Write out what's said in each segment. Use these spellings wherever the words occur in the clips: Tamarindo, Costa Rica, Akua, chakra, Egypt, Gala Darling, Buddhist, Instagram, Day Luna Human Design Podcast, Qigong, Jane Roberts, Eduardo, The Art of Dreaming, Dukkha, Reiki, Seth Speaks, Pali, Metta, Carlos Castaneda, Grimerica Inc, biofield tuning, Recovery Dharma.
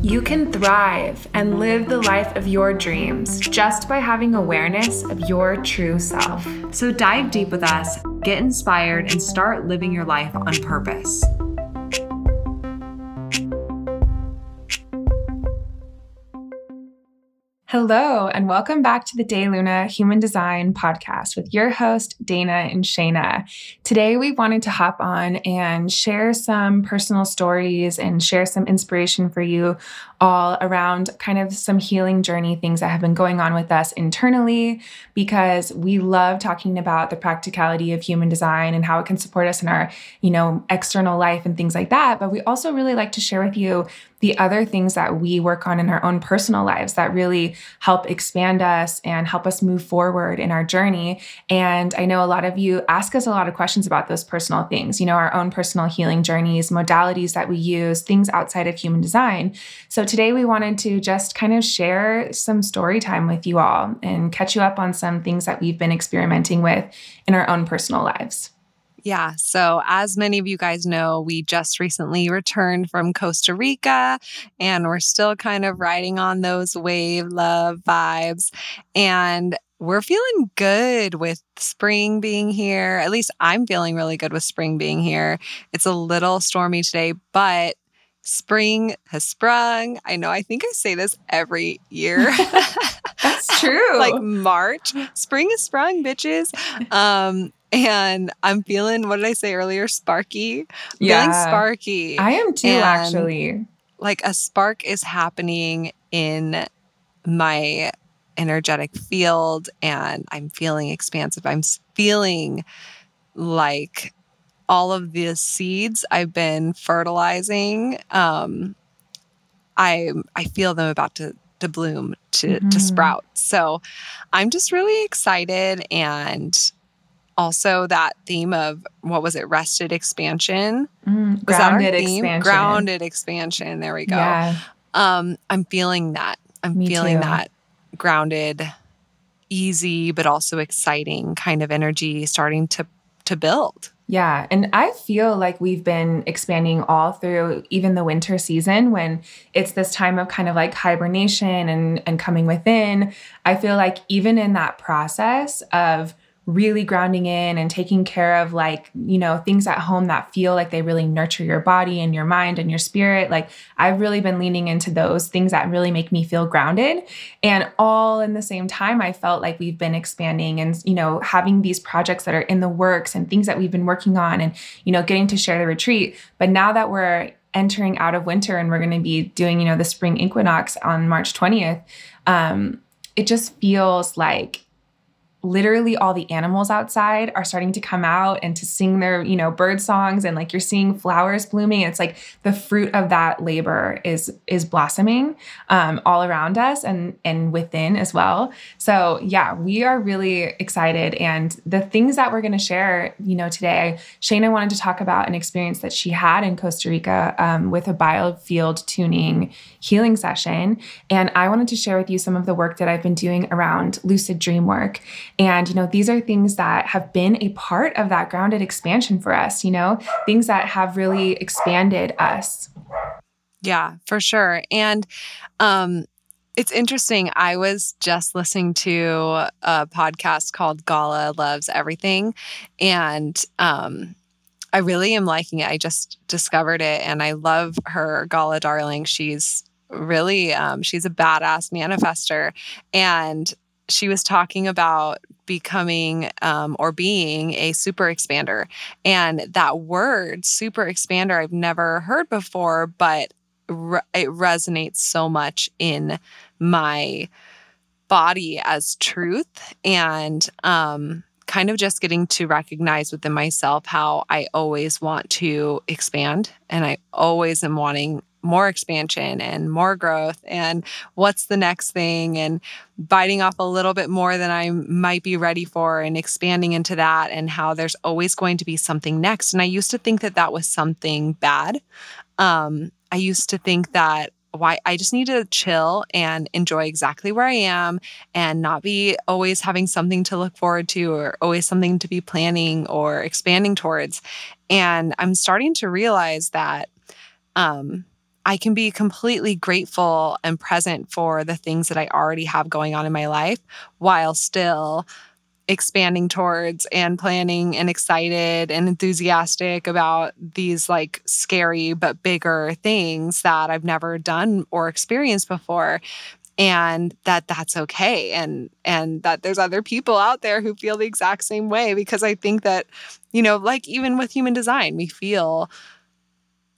You can thrive and live the life of your dreams just by having awareness of your true self. So dive deep with us, get inspired, and start living your life on purpose. Hello, and welcome back to the Day Luna Human Design Podcast with your host, Dana and Shayna. Today, we wanted to hop on and share some personal stories and share some inspiration for you all around kind of some healing journey things that have been going on with us internally, because we love talking about the practicality of human design and how it can support us in our, external life and things like that. But we also really like to share with you the other things that we work on in our own personal lives that really help expand us and help us move forward in our journey. And I know a lot of you ask us a lot of questions about those personal things, our own personal healing journeys, modalities that we use, things outside of human design. So today we wanted to just kind of share some story time with you all and catch you up on some things that we've been experimenting with in our own personal lives. Yeah. So as many of you guys know, we just recently returned from Costa Rica and we're still kind of riding on those wave love vibes. And we're feeling good with spring being here. At least I'm feeling really good with spring being here. It's a little stormy today, but spring has sprung. I know. I think I say this every year. That's true. Like March. Spring has sprung, bitches. And I'm feeling, what did I say earlier? Sparky. Yeah. Feeling sparky. I am too, and actually. Like a spark is happening in my energetic field, and I'm feeling expansive. I'm feeling like all of the seeds I've been fertilizing, I feel them about to bloom, to sprout. So I'm just really excited. And also that theme of, what was it? Rested expansion. Grounded expansion. Grounded expansion. There we go. Yeah. I'm feeling that. I'm feeling that grounded, easy, but also exciting kind of energy starting to build. Yeah. And I feel like we've been expanding all through even the winter season, when it's this time of kind of like hibernation and coming within. I feel like even in that process of really grounding in and taking care of things at home that feel like they really nurture your body and your mind and your spirit. Like I've really been leaning into those things that really make me feel grounded. And all in the same time, I felt like we've been expanding and, having these projects that are in the works and things that we've been working on and, getting to share the retreat. But now that we're entering out of winter and we're going to be doing, the spring equinox on March 20th, it just feels like literally all the animals outside are starting to come out and to sing their, bird songs, and like you're seeing flowers blooming. It's like the fruit of that labor is blossoming all around us and within as well. So yeah, we are really excited. And the things that we're going to share, today, Shayna wanted to talk about an experience that she had in Costa Rica with a biofield tuning healing session. And I wanted to share with you some of the work that I've been doing around lucid dream work. And, these are things that have been a part of that grounded expansion for us, things that have really expanded us. Yeah, for sure. And it's interesting. I was just listening to a podcast called Gala Loves Everything. And I really am liking it. I just discovered it. And I love her, Gala Darling. She's really, she's a badass manifester. And she was talking about becoming or being a super expander. And that word, super expander, I've never heard before, but it resonates so much in my body as truth. And kind of just getting to recognize within myself how I always want to expand, and I always am wanting more expansion and more growth and what's the next thing and biting off a little bit more than I might be ready for and expanding into that and how there's always going to be something next. And I used to think that that was something bad. I used to think that why I just need to chill and enjoy exactly where I am and not be always having something to look forward to or always something to be planning or expanding towards. And I'm starting to realize that I can be completely grateful and present for the things that I already have going on in my life while still expanding towards and planning and excited and enthusiastic about these like scary but bigger things that I've never done or experienced before. And that's okay. And that there's other people out there who feel the exact same way, because I think that, you know, like even with human design, we feel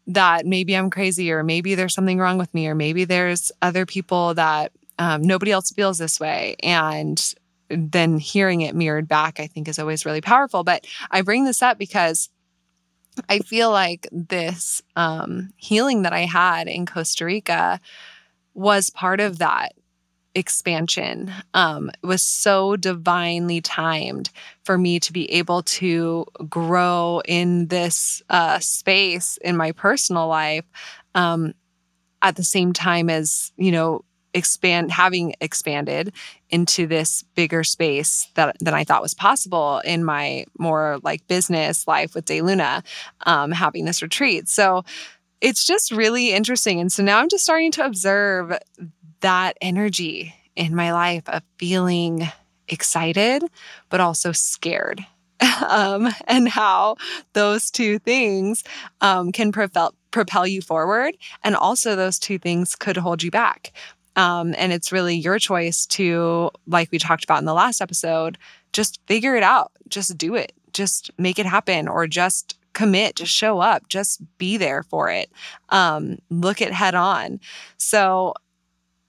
that maybe I'm crazy or maybe there's something wrong with me or maybe there's other people that nobody else feels this way. And then hearing it mirrored back, I think, is always really powerful. But I bring this up because I feel like this healing that I had in Costa Rica was part of that expansion. It was so divinely timed for me to be able to grow in this space in my personal life at the same time as, you know, having expanded into this bigger space than I thought was possible in my more like business life with Day Luna, having this retreat. So it's just really interesting. And so now I'm just starting to observe that energy in my life of feeling excited, but also scared, and how those two things can propel you forward. And also those two things could hold you back. And it's really your choice to, like we talked about in the last episode, just figure it out, just do it, just make it happen, or just commit, just show up, just be there for it. Look it head on. So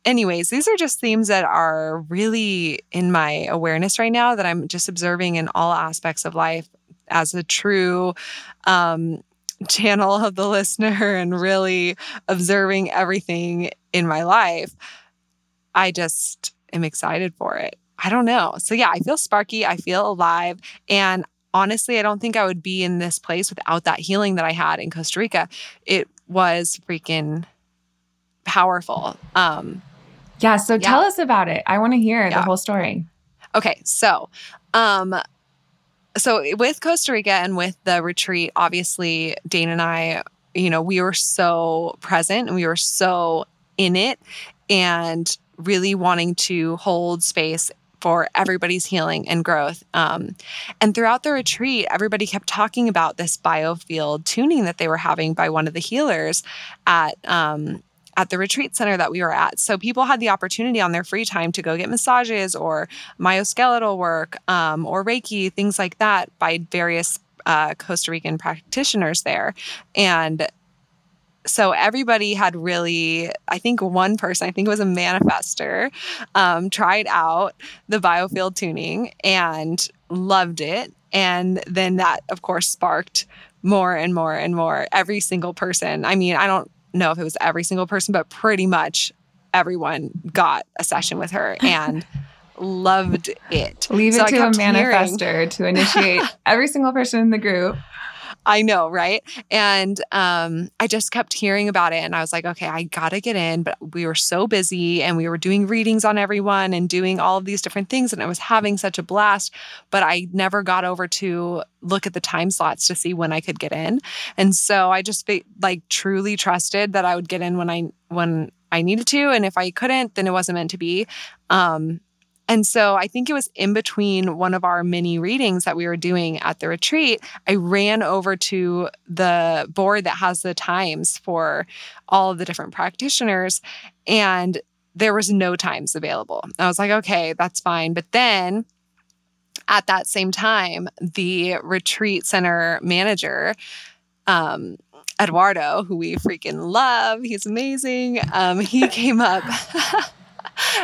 anyways, these are just themes that are really in my awareness right now that I'm just observing in all aspects of life as a true channel of the listener and really observing everything in my life. I just am excited for it. I don't know. So yeah, I feel sparky. I feel alive. And honestly, I don't think I would be in this place without that healing that I had in Costa Rica. It was freaking powerful. Yeah. So tell us about it. I want to hear the whole story. Okay. So with Costa Rica and with the retreat, obviously Dane and I, you know, we were so present and we were so in it and really wanting to hold space for everybody's healing and growth. And throughout the retreat, everybody kept talking about this biofield tuning that they were having by one of the healers at the retreat center that we were at. So people had the opportunity on their free time to go get massages or myoskeletal work or Reiki, things like that, by various Costa Rican practitioners there. And so everybody had really, I think one person, I think it was a manifester, tried out the biofield tuning and loved it. And then that, of course, sparked more and more and more. Every single person, I mean, I don't know if it was every single person, but pretty much everyone got a session with her and loved it. Leave it to a manifester to initiate every single person in the group. I know, right? And I just kept hearing about it and I was like, okay, I gotta get in. But we were so busy and we were doing readings on everyone and doing all of these different things. And I was having such a blast, but I never got over to look at the time slots to see when I could get in. And so I just like truly trusted that I would get in when I needed to. And if I couldn't, then it wasn't meant to be. And so I think it was in between one of our mini readings that we were doing at the retreat, I ran over to the board that has the times for all of the different practitioners, and there was no times available. I was like, okay, that's fine. But then at that same time, the retreat center manager, Eduardo, who we freaking love, he's amazing, he came up...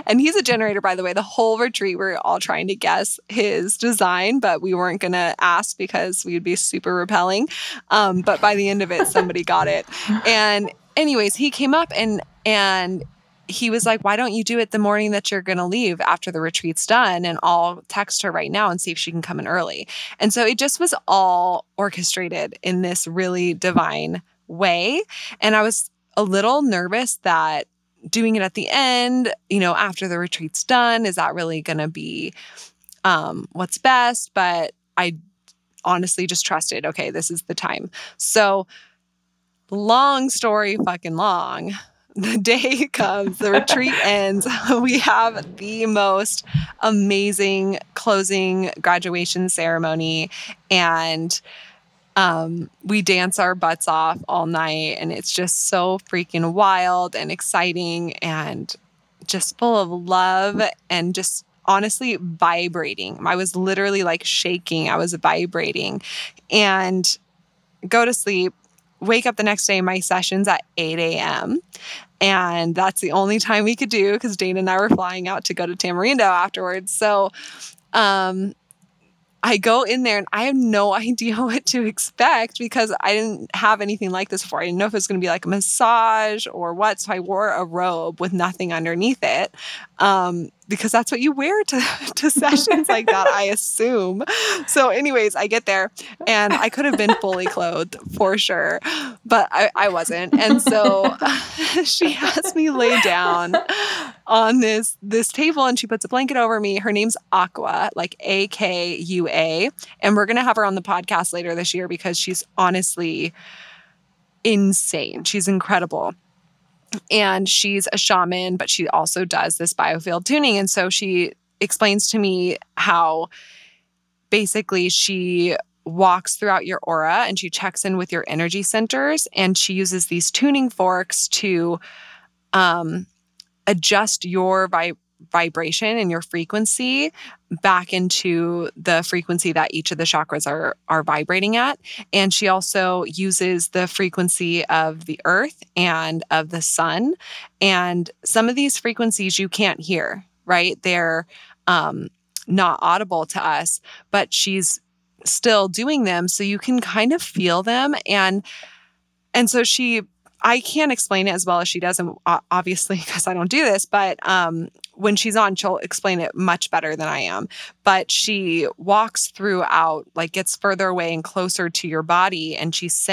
And he's a generator, by the way. The whole retreat, we were all trying to guess his design, but we weren't going to ask because we'd be super repelling. But by the end of it, somebody got it. And anyways, he came up and he was like, why don't you do it the morning that you're going to leave after the retreat's done? And I'll text her right now and see if she can come in early. And so it just was all orchestrated in this really divine way. And I was a little nervous that doing it at the end, you know, after the retreat's done, is that really going to be what's best? But I honestly just trusted, okay, this is the time. So long story fucking long, the day comes, the retreat ends. We have the most amazing closing graduation ceremony, and we dance our butts off all night, and it's just so freaking wild and exciting and just full of love and just honestly vibrating. I was literally like shaking. I was vibrating. And go to sleep, wake up the next day, my session's at 8 a.m. And that's the only time we could do because Dana and I were flying out to go to Tamarindo afterwards. So I go in there and I have no idea what to expect because I didn't have anything like this before. I didn't know if it was going to be like a massage or what. So I wore a robe with nothing underneath it because that's what you wear to sessions like that, I assume. So anyways, I get there and I could have been fully clothed for sure, but I wasn't. And so she has me lay down on this table and she puts a blanket over me. Her name's Akua, like A-K-U-A. And we're going to have her on the podcast later this year because she's honestly insane. She's incredible. And she's a shaman, but she also does this biofield tuning. And so she explains to me how basically she walks throughout your aura and she checks in with your energy centers. And she uses these tuning forks to adjust your vibration and your frequency back into the frequency that each of the chakras are vibrating at. And she also uses the frequency of the earth and of the sun. And some of these frequencies you can't hear, right? They're not audible to us, but she's still doing them. So you can kind of feel them. And so I can't explain it as well as she does, obviously, because I don't do this, but when she's on, she'll explain it much better than I am. But she walks throughout, like gets further away and closer to your body, and she's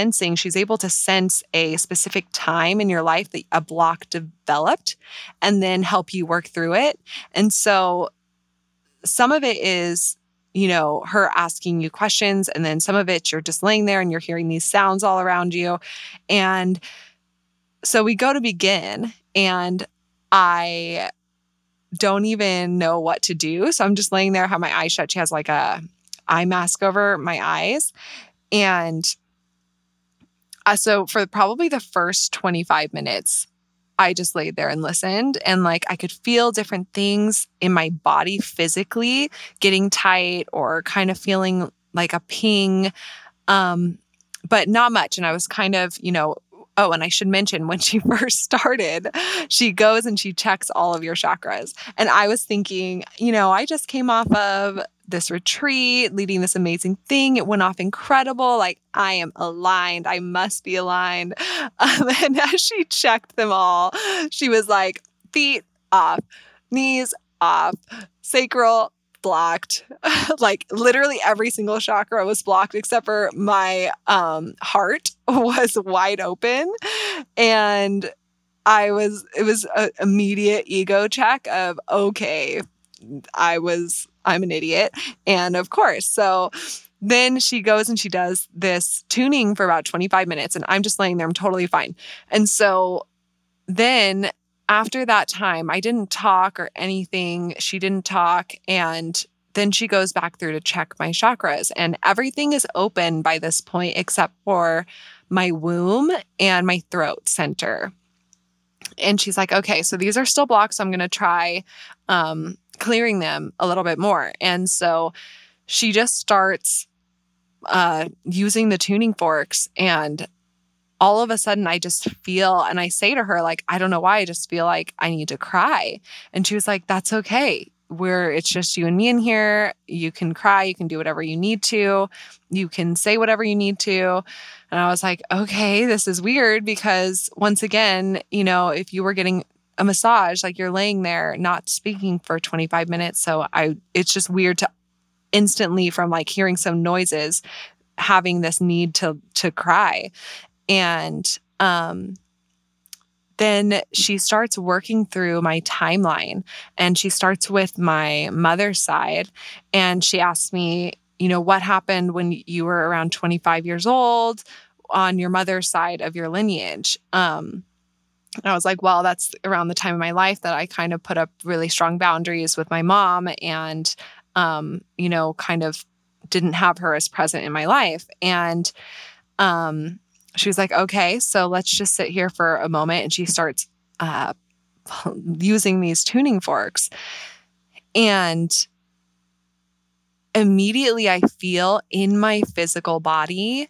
able to sense a specific time in your life that a block developed and then help you work through it. And so some of it is, you know, her asking you questions, and then some of it you're just laying there and you're hearing these sounds all around you. And so we go to begin, and I don't even know what to do. So I'm just laying there, have my eyes shut. She has like a eye mask over my eyes. And so for probably the first 25 minutes, I just laid there and listened, and like I could feel different things in my body physically getting tight or kind of feeling like a ping, but not much. And I was kind of, you know, oh, and I should mention when she first started, she goes and she checks all of your chakras. And I was thinking, you know, I just came off of this retreat, leading this amazing thing. It went off incredible. Like, I am aligned. I must be aligned. And as she checked them all, she was like, feet off, knees off, sacral blocked. Like literally every single chakra was blocked except for my heart was wide open. And it was an immediate ego check of, okay, I'm an idiot. And of course, so then she goes and she does this tuning for about 25 minutes and I'm just laying there. I'm totally fine. And so then after that time, I didn't talk or anything. She didn't talk. And then she goes back through to check my chakras, and everything is open by this point, except for my womb and my throat center. And she's like, okay, so these are still blocked. So I'm going to try, clearing them a little bit more. And so she just starts using the tuning forks, and all of a sudden I just feel, and I say to her, like, I don't know why, I just feel like I need to cry. And she was like, that's okay. where it's just you and me in here. You can cry. You can do whatever you need to. You can say whatever you need to. And I was like, okay, this is weird because once again, you know, if you were getting a massage, like you're laying there not speaking for 25 minutes. So it's just weird to instantly from like hearing some noises, having this need to cry. And, then she starts working through my timeline and she starts with my mother's side. And she asks me, you know, what happened when you were around 25 years old on your mother's side of your lineage? And I was like, well, that's around the time of my life that I kind of put up really strong boundaries with my mom and, you know, kind of didn't have her as present in my life. And, she was like, okay, so let's just sit here for a moment. And she starts using these tuning forks. And immediately I feel in my physical body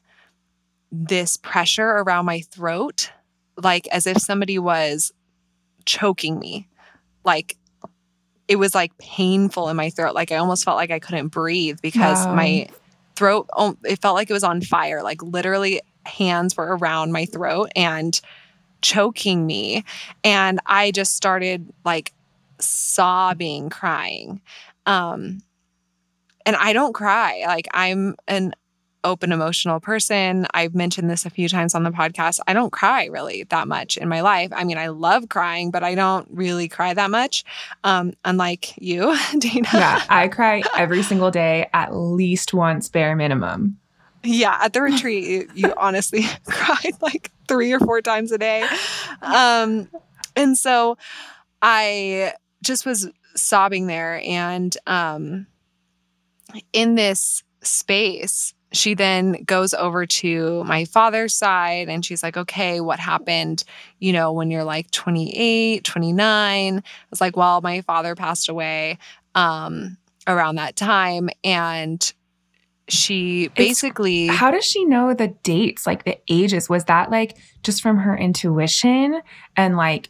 this pressure around my throat, like as if somebody was choking me. Like it was like painful in my throat. Like I almost felt like I couldn't breathe because my throat, it felt like it was on fire. Like literally hands were around my throat and choking me. And I just started like sobbing, crying. And I don't cry. Like I'm an open, emotional person. I've mentioned this a few times on the podcast. I don't cry really that much in my life. I mean, I love crying, but I don't really cry that much. Unlike you, Dana. Yeah, I cry every single day, at least once, bare minimum. Yeah, at the retreat, you honestly cried like 3 or 4 times a day. And so I just was sobbing there. And in this space, she then goes over to my father's side and she's like, okay, what happened, you know, when you're like 28, 29? I was like, well, my father passed away around that time. And she basically... How does she know the dates, like the ages? Was that like just from her intuition and like...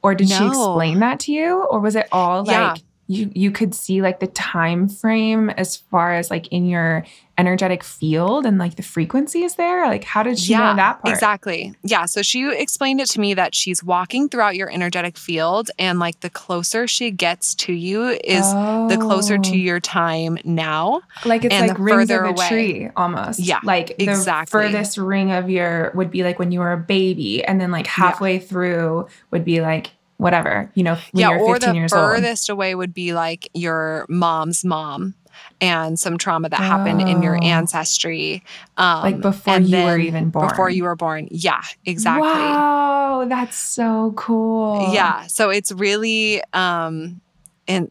Or did she explain that to you? Or was it all like you could see like the time frame as far as like in your energetic field and like the frequencies there? Like how did she know that part? Exactly. Yeah. So she explained it to me that she's walking throughout your energetic field and like the closer she gets to you is the closer to your time now. Like it's like rings of a tree almost. Yeah. Like exactly. The furthest ring of your would be like when you were a baby and then like halfway through would be like whatever, you know, when you're 15 years old. Or the furthest away would be like your mom's mom and some trauma that happened in your ancestry. Like before you were even born. Before you were born. Yeah, exactly. Wow, that's so cool. Yeah, so it's really and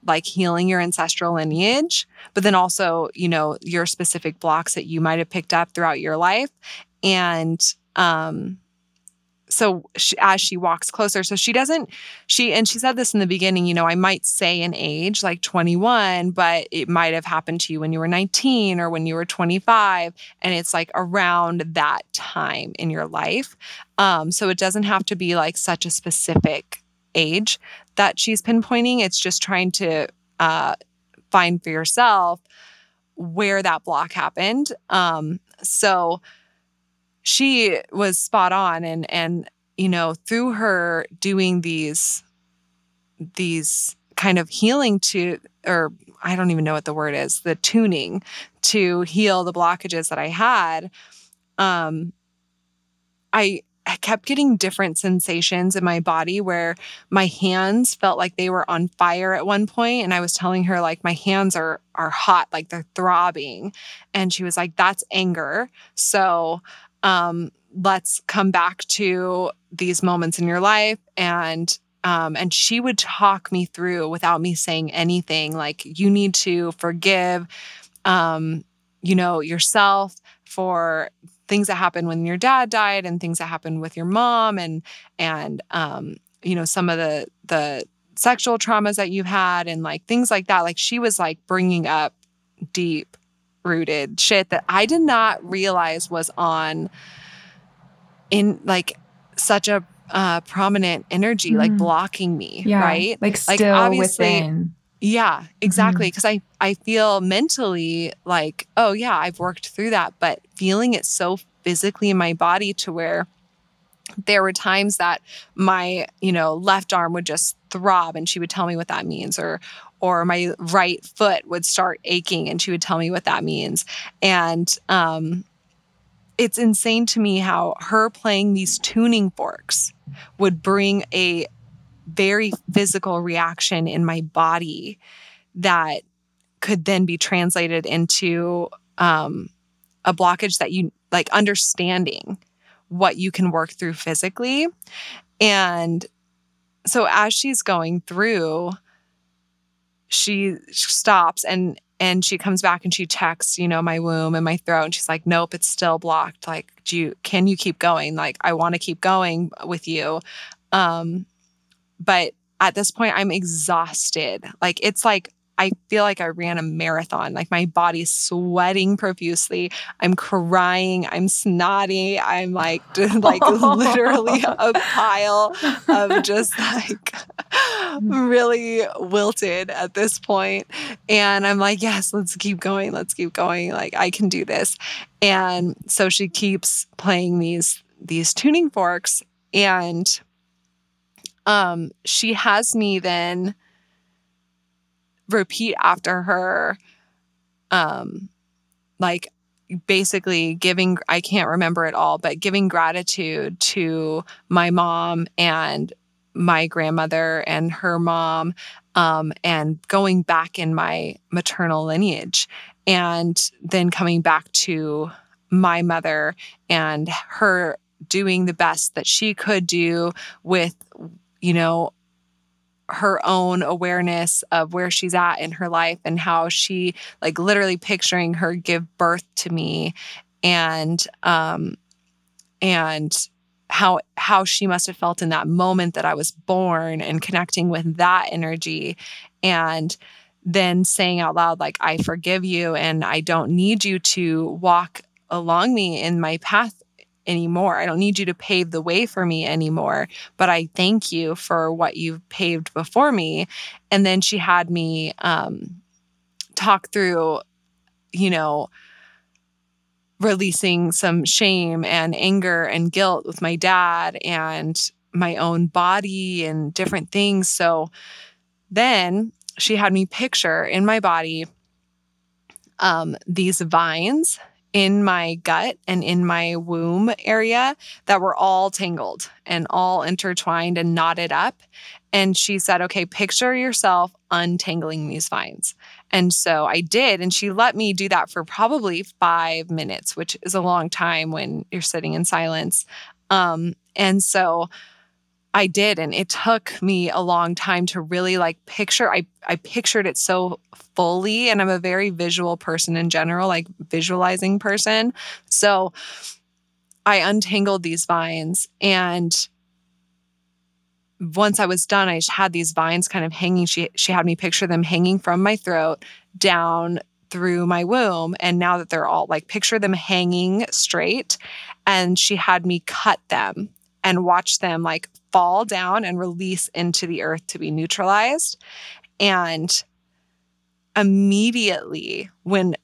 like healing your ancestral lineage, but then also, you know, your specific blocks that you might have picked up throughout your life. And... So as she walks closer, so she said this in the beginning, you know, I might say an age like 21, but it might have happened to you when you were 19 or when you were 25. And it's like around that time in your life. So it doesn't have to be like such a specific age that she's pinpointing. It's just trying to find for yourself where that block happened. So she was spot on and you know, through her doing these kind of healing to, or I don't even know what the word is, the tuning to heal the blockages that I had, I kept getting different sensations in my body where my hands felt like they were on fire at one point. And I was telling her like, my hands are hot, like they're throbbing. And she was like, that's anger. So, let's come back to these moments in your life. And she would talk me through without me saying anything, like you need to forgive, you know, yourself for things that happened when your dad died and things that happened with your mom and you know, some of the sexual traumas that you've had and like things like that. Like she was like bringing up deep rooted shit that I did not realize was on in like such a prominent energy, like blocking me, right? Like still obviously, within. Yeah, exactly. Because I feel mentally like, oh yeah, I've worked through that, but feeling it so physically in my body to where there were times that my, left arm would just throb and she would tell me what that means, or my right foot would start aching and she would tell me what that means. And it's insane to me how her playing these tuning forks would bring a very physical reaction in my body that could then be translated into a blockage that you like understanding what you can work through physically. And so as she's going through, she stops and she comes back and she checks, my womb and my throat. And she's like, nope, it's still blocked. Like, can you keep going? Like, I want to keep going with you. But at this point, I'm exhausted. Like, it's like, I feel like I ran a marathon. Like, my body's sweating profusely. I'm crying. I'm snotty. I'm like literally a pile of just like really wilted at this point. And I'm like, yes, let's keep going. Let's keep going. Like, I can do this. And so she keeps playing these tuning forks. And she has me then repeat after her, like basically giving, I can't remember it all, but giving gratitude to my mom and my grandmother and her mom, and going back in my maternal lineage and then coming back to my mother and her doing the best that she could do with her own awareness of where she's at in her life and how she, like, literally picturing her give birth to me and how she must have felt in that moment that I was born and connecting with that energy. And then saying out loud, like, I forgive you and I don't need you to walk along me in my path anymore. I don't need you to pave the way for me anymore, but I thank you for what you've paved before me. And then she had me talk through, releasing some shame and anger and guilt with my dad and my own body and different things. So then she had me picture in my body these vines in my gut and in my womb area that were all tangled and all intertwined and knotted up. And she said, okay, picture yourself untangling these vines. And so I did. And she let me do that for probably 5 minutes, which is a long time when you're sitting in silence. And so I did. And it took me a long time to really like picture. I pictured it so fully. And I'm a very visual person in general, like visualizing person. So I untangled these vines. And once I was done, I just had these vines kind of hanging. She had me picture them hanging from my throat down through my womb. And now that they're all like, picture them hanging straight. And she had me cut them and watch them like fall down and release into the earth to be neutralized. And immediately when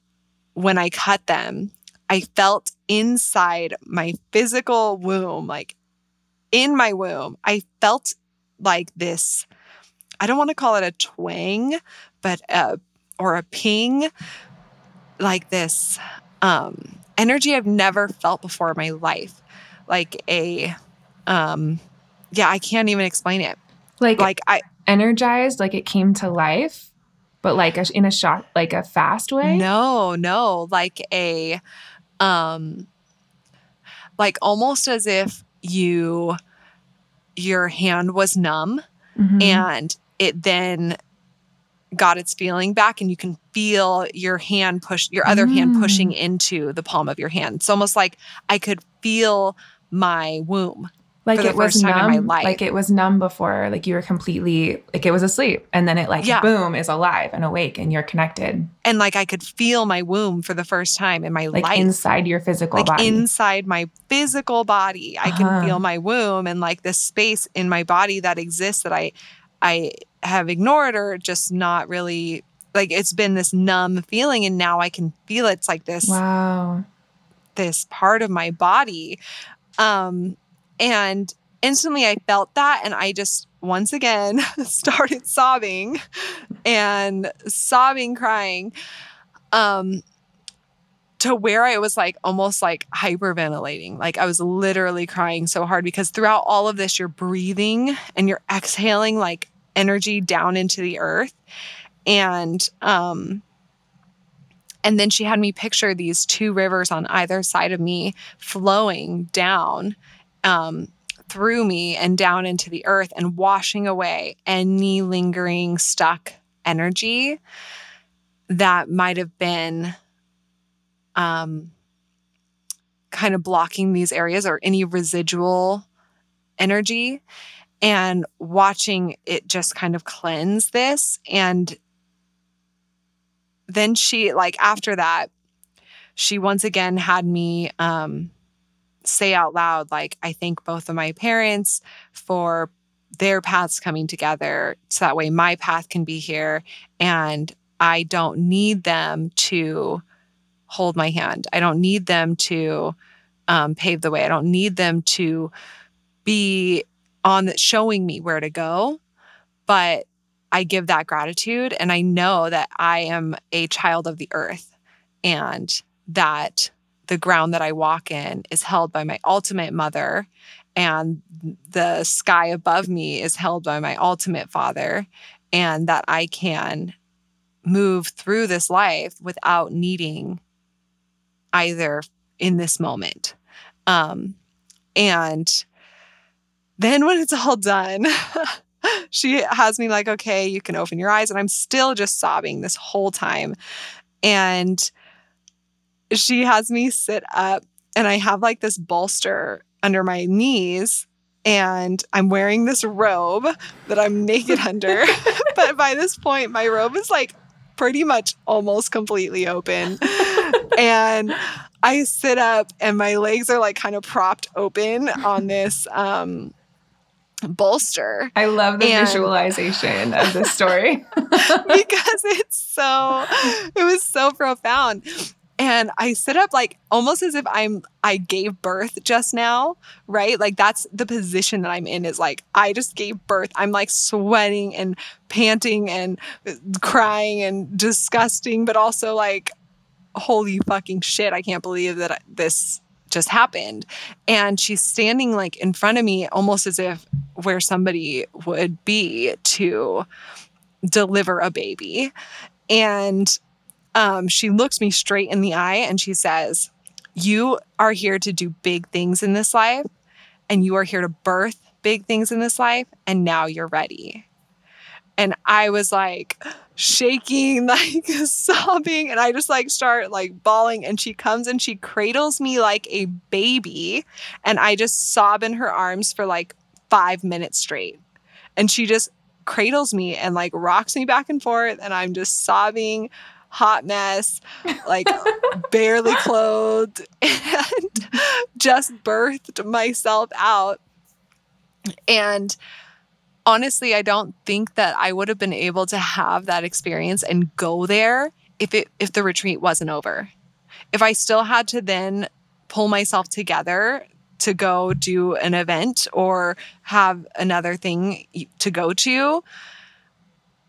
I cut them, I felt inside my physical womb, like in my womb, I felt like this, I don't want to call it a twang, but or a ping, like this energy I've never felt before in my life. Like a... I can't even explain it. Like I energized, like it came to life, but like in a shot, like a fast way. No, like a, like almost as if your hand was numb and it then got its feeling back, and you can feel your hand your other hand pushing into the palm of your hand. It's almost like I could feel my womb. Like it was numb, like it was numb before, like you were completely, like it was asleep. And then it like, boom, is alive and awake and you're connected. And like I could feel my womb for the first time in my life. Like inside your physical body. Like inside my physical body. I can feel my womb and like this space in my body that exists that I have ignored or just not really, like, it's been this numb feeling, and now I can feel it's like this, wow, this part of my body. And instantly I felt that, and I just once again started sobbing, crying, to where I was like almost like hyperventilating. Like I was literally crying so hard, because throughout all of this, you're breathing and you're exhaling like energy down into the earth. And then she had me picture these two rivers on either side of me flowing down, through me and down into the earth and washing away any lingering stuck energy that might have been kind of blocking these areas, or any residual energy, and watching it just kind of cleanse this. And then she, like, after that, she once again had me say out loud, like, I thank both of my parents for their paths coming together, so that way my path can be here, and I don't need them to hold my hand. I don't need them to pave the way. I don't need them to be showing me where to go, but I give that gratitude, and I know that I am a child of the earth, and that the ground that I walk in is held by my ultimate mother, and the sky above me is held by my ultimate father, and that I can move through this life without needing either in this moment. And then when it's all done, she has me like, okay, you can open your eyes. And I'm still just sobbing this whole time. And she has me sit up, and I have like this bolster under my knees, and I'm wearing this robe that I'm naked under. But by this point, my robe is like pretty much almost completely open. And I sit up, and my legs are like kind of propped open on this bolster. I love the visualization of this story. Because it was so profound. And I sit up like almost as if I gave birth just now, right? Like that's the position that I'm in, is like, I just gave birth. I'm like sweating and panting and crying and disgusting, but also like, holy fucking shit, I can't believe that this just happened. And she's standing like in front of me, almost as if where somebody would be to deliver a baby. And she looks me straight in the eye, and she says, you are here to do big things in this life, and you are here to birth big things in this life, and now you're ready. And I was like shaking, like sobbing, and I just like start like bawling, and she comes and she cradles me like a baby, and I just sob in her arms for like 5 minutes straight. And she just cradles me and like rocks me back and forth, and I'm just sobbing, hot mess, like barely clothed, and just birthed myself out. And honestly, I don't think that I would have been able to have that experience and go there if the retreat wasn't over. If I still had to then pull myself together to go do an event or have another thing to go to,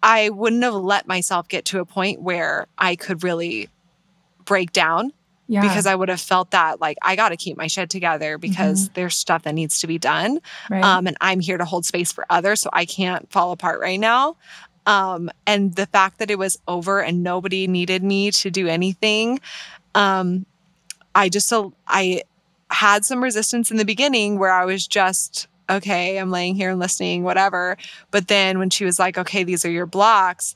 I wouldn't have let myself get to a point where I could really break down, yeah, because I would have felt that like, I got to keep my shit together because there's stuff that needs to be done. Right. And I'm here to hold space for others, so I can't fall apart right now. And the fact that it was over and nobody needed me to do anything, I had some resistance in the beginning where I was just, okay, I'm laying here and listening, whatever. But then when she was like, okay, these are your blocks.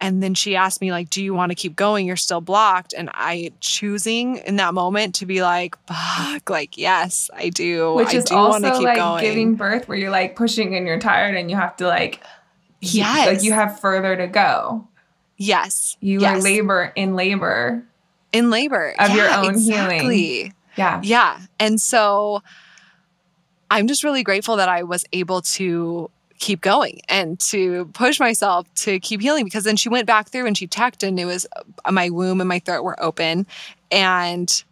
And then she asked me like, do you want to keep going? You're still blocked. And I choosing in that moment to be like, fuck, like, yes, I do. Which is also like giving birth where you're like pushing and you're tired and you have to like, yes, like you have further to go. Yes. You are in labor of your own healing. Yeah. Yeah. And so I'm just really grateful that I was able to keep going and to push myself to keep healing, because then she went back through and she checked and it was my womb and my throat were open. And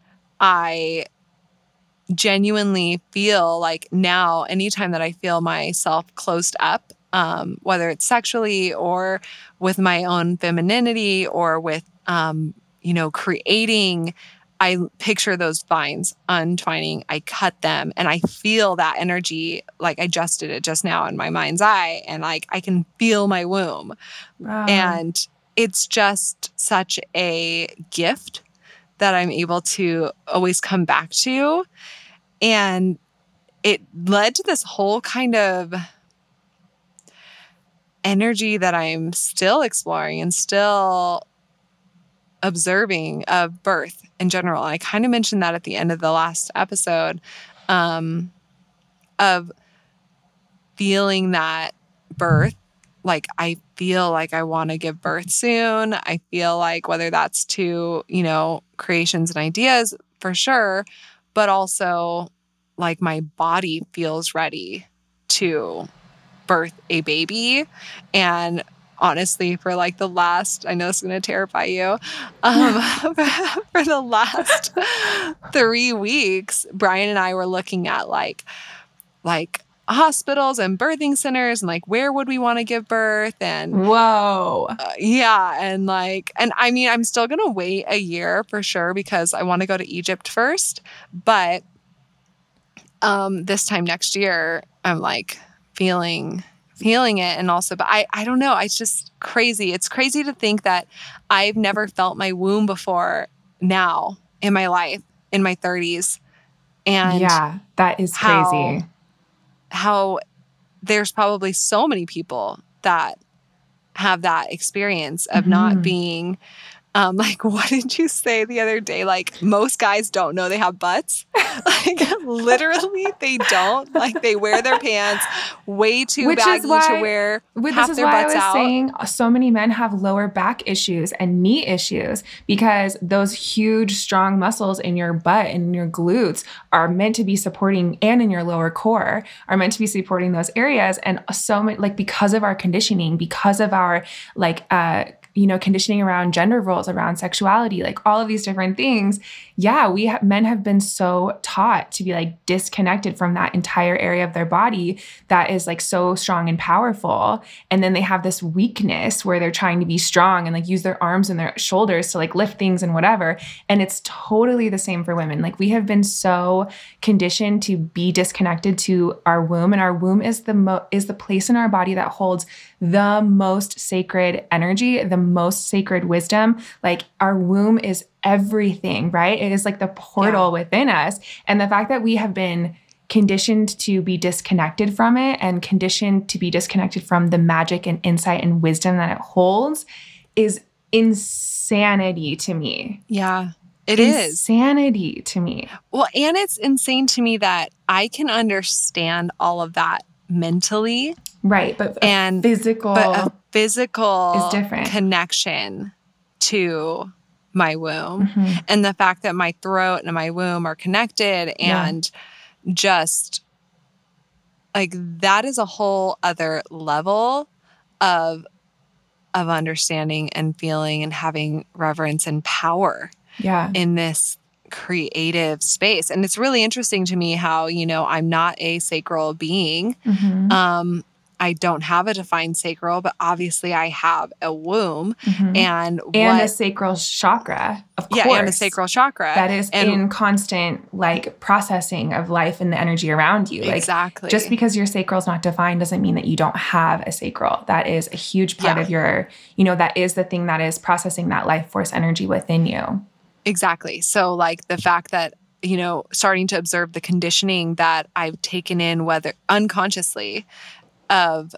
I genuinely feel like now, anytime that I feel myself closed up, whether it's sexually or with my own femininity or with, creating, I picture those vines untwining. I cut them and I feel that energy. Like I just did it just now in my mind's eye, and like I can feel my womb. Wow. And it's just such a gift that I'm able to always come back to. And it led to this whole kind of energy that I'm still exploring and still observing of birth in general. And I kind of mentioned that at the end of the last episode, of feeling that birth. Like, I feel like I want to give birth soon. I feel like whether that's to, creations and ideas for sure, but also like my body feels ready to birth a baby. And honestly, for like the last, I know it's going to terrify you, for the last 3 weeks, Brian and I were looking at like, hospitals and birthing centers and like where would we want to give birth and I mean, I'm still gonna wait a year for sure because I want to go to Egypt first, but this time next year I'm like feeling it. And also, but I don't know, it's just crazy. It's crazy to think that I've never felt my womb before now in my life in my 30s. And yeah, that is crazy how there's probably so many people that have that experience of not being what did you say the other day? Like, most guys don't know they have butts. Like, literally, they don't. Like, they wear their pants way too baggy to wear half their butts out. This is why I was saying so many men have lower back issues and knee issues, because those huge, strong muscles in your butt and your glutes are meant to be supporting, and in your lower core are meant to be supporting those areas. And so many, like, because of our conditioning, because of our, conditioning around gender roles, around sexuality, like all of these different things. Yeah, men have been so taught to be like disconnected from that entire area of their body that is like so strong and powerful. And then they have this weakness where they're trying to be strong and like use their arms and their shoulders to like lift things and whatever. And it's totally the same for women. Like, we have been so conditioned to be disconnected to our womb, and our womb is the place in our body that holds the most sacred energy, the most sacred wisdom. Like, our womb is everything, right? It is like the portal within us. And the fact that we have been conditioned to be disconnected from it and conditioned to be disconnected from the magic and insight and wisdom that it holds is insanity to me. Yeah, it is. Insanity to me. Well, and it's insane to me that I can understand all of that mentally. Right, but a physical is different. Connection to my womb, and the fact that my throat and my womb are connected, and just like that is a whole other level of understanding and feeling and having reverence and power in this creative space. And it's really interesting to me how, I'm not a sacral being. I don't have a defined sacral, but obviously I have a womb and a sacral chakra, of course. Yeah, and a sacral chakra. That is in constant, processing of life and the energy around you. Exactly. Just because your sacral is not defined doesn't mean that you don't have a sacral. That is a huge part of your, that is the thing that is processing that life force energy within you. Exactly. So, the fact that, starting to observe the conditioning that I've taken in, whether unconsciously, of,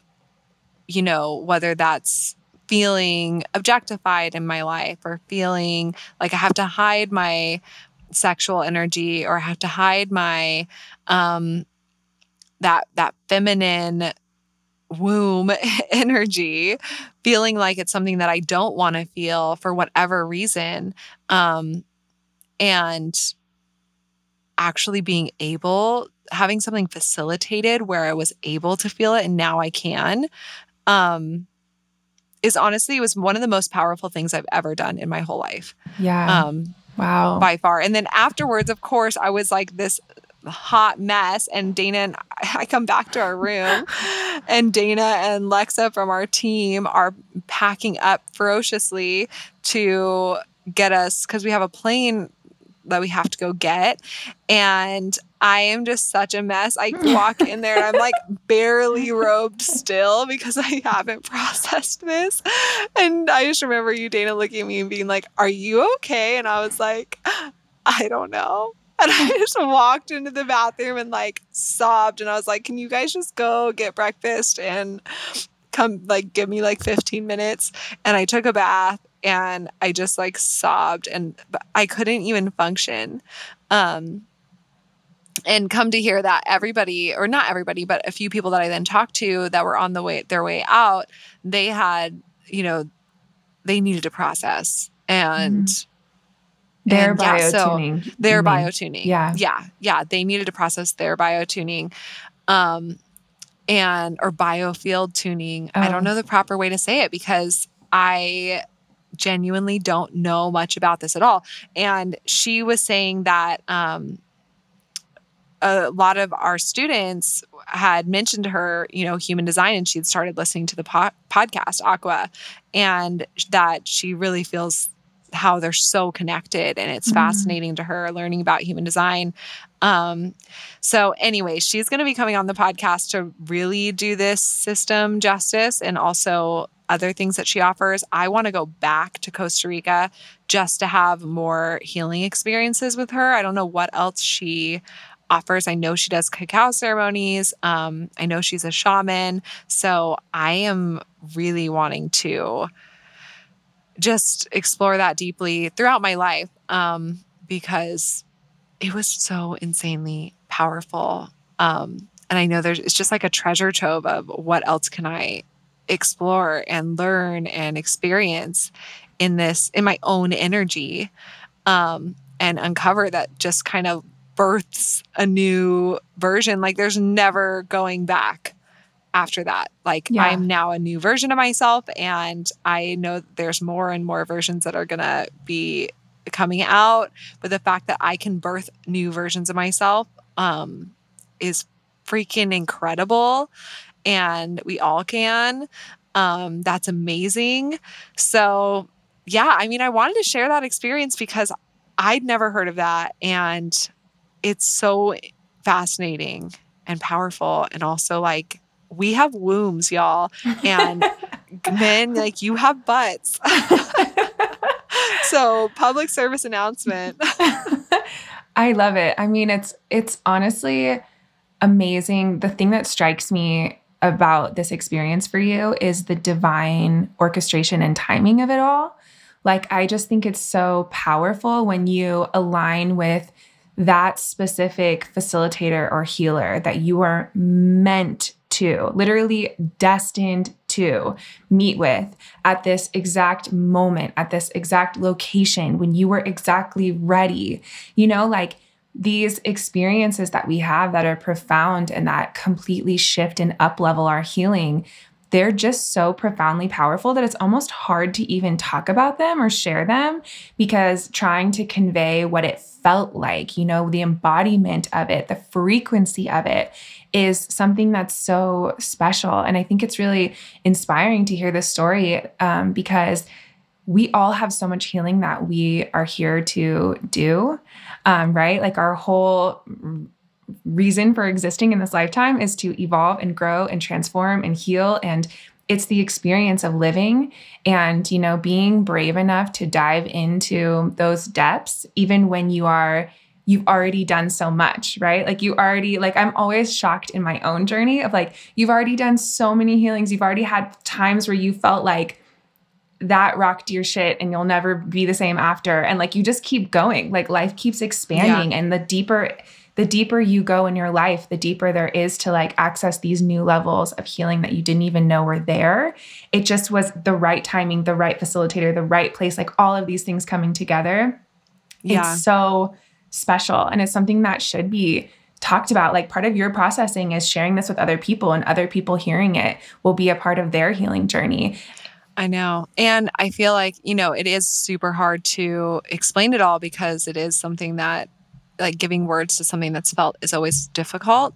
whether that's feeling objectified in my life or feeling like I have to hide my sexual energy, or I have to hide my, that feminine womb energy, feeling like it's something that I don't want to feel for whatever reason. And actually being able having something facilitated where I was able to feel it and now I can, is honestly, it was one of the most powerful things I've ever done in my whole life. Yeah. Wow. By far. And then afterwards, of course, I was like this hot mess. And Dana and I come back to our room and Dana and Lexa from our team are packing up ferociously to get us, because we have a plane that we have to go get. And I am just such a mess. I walk in there and I'm like barely robed still because I haven't processed this. And I just remember you, Dana, looking at me and being like, "Are you okay?" And I was like, "I don't know." And I just walked into the bathroom and like sobbed. And I was like, "Can you guys just go get breakfast and come like give me like 15 minutes. And I took a bath and I just like sobbed and I couldn't even function. And come to hear that everybody, or not everybody, but a few people that I then talked to that were on the way, their way out, they had, you know, they needed to process and their biotuning. So their biotuning. Yeah. Yeah. Yeah. They needed to process their biotuning. And, or biofield tuning. Oh. I don't know the proper way to say it because I genuinely don't know much about this at all. And she was saying that, a lot of our students had mentioned to her, you know, human design, and she'd started listening to the podcast, Akua, and that she really feels how they're so connected. And it's fascinating to her learning about human design. So anyway, she's going to be coming on the podcast to really do this system justice and also other things that she offers. I want to go back to Costa Rica just to have more healing experiences with her. I don't know what else she offers. I know she does cacao ceremonies. I know she's a shaman. So I am really wanting to just explore that deeply throughout my life, because it was so insanely powerful. And I know it's just like a treasure trove of what else can I explore and learn and experience in this, in my own energy, and uncover that just kind of births a new version. Like there's never going back after that. Like I'm now a new version of myself, and I know that there's more and more versions that are going to be coming out, but the fact that I can birth new versions of myself, is freaking incredible, and we all can. That's amazing. So yeah, I mean, I wanted to share that experience because I'd never heard of that, and it's so fascinating and powerful. And also, like, we have wombs, y'all. And men, like, you have butts. So public service announcement. I love it. I mean, it's honestly amazing. The thing that strikes me about this experience for you is the divine orchestration and timing of it all. Like, I just think it's so powerful when you align with that specific facilitator or healer that you are meant to, literally destined to meet with at this exact moment, at this exact location, when you were exactly ready. You know, like these experiences that we have that are profound and that completely shift and up-level our healing, they're just so profoundly powerful that it's almost hard to even talk about them or share them, because trying to convey what it felt like, you know, the embodiment of it, the frequency of it, is something that's so special. And I think it's really inspiring to hear this story, because we all have so much healing that we are here to do, right? Like our whole reason for existing in this lifetime is to evolve and grow and transform and heal. And it's the experience of living and, you know, being brave enough to dive into those depths, even when you've already done so much, right? Like I'm always shocked in my own journey of like, you've already done so many healings. You've already had times where you felt like that rocked your shit and you'll never be the same after. And like, you just keep going, like life keeps expanding. Yeah. And the deeper you go in your life, the deeper there is to like access these new levels of healing that you didn't even know were there. It just was the right timing, the right facilitator, the right place, like all of these things coming together. Yeah. It's so special. And it's something that should be talked about, like, part of your processing is sharing this with other people, and other people hearing it will be a part of their healing journey. I know. And I feel like, you know, it is super hard to explain it all, because it is something that, like, giving words to something that's felt is always difficult.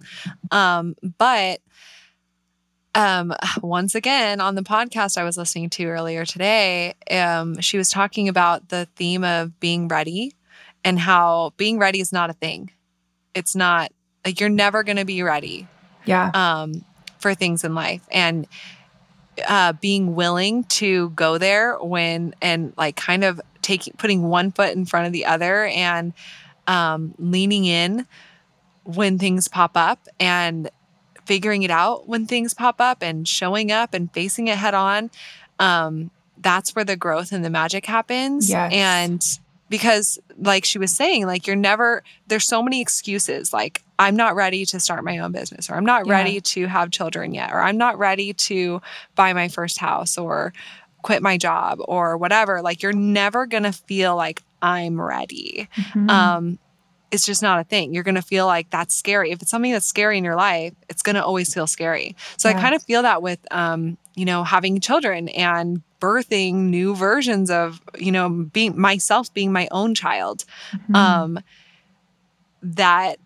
But once again, on the podcast I was listening to earlier today, she was talking about the theme of being ready, and how being ready is not a thing. It's not, like, you're never going to be ready for things in life. And being willing to go there when, and, like, kind of putting one foot in front of the other, and leaning in when things pop up, and figuring it out when things pop up, and showing up and facing it head on. That's where the growth and the magic happens. Yes. And because, like she was saying, like, there's so many excuses. Like, I'm not ready to start my own business, or I'm not ready to have children yet, or I'm not ready to buy my first house, or quit my job, or whatever. Like, you're never going to feel like I'm ready. Mm-hmm. It's just not a thing. You're going to feel like that's scary. If it's something that's scary in your life, it's going to always feel scary. So I kind of feel that with, having children and birthing new versions of, being my own child, mm-hmm. That,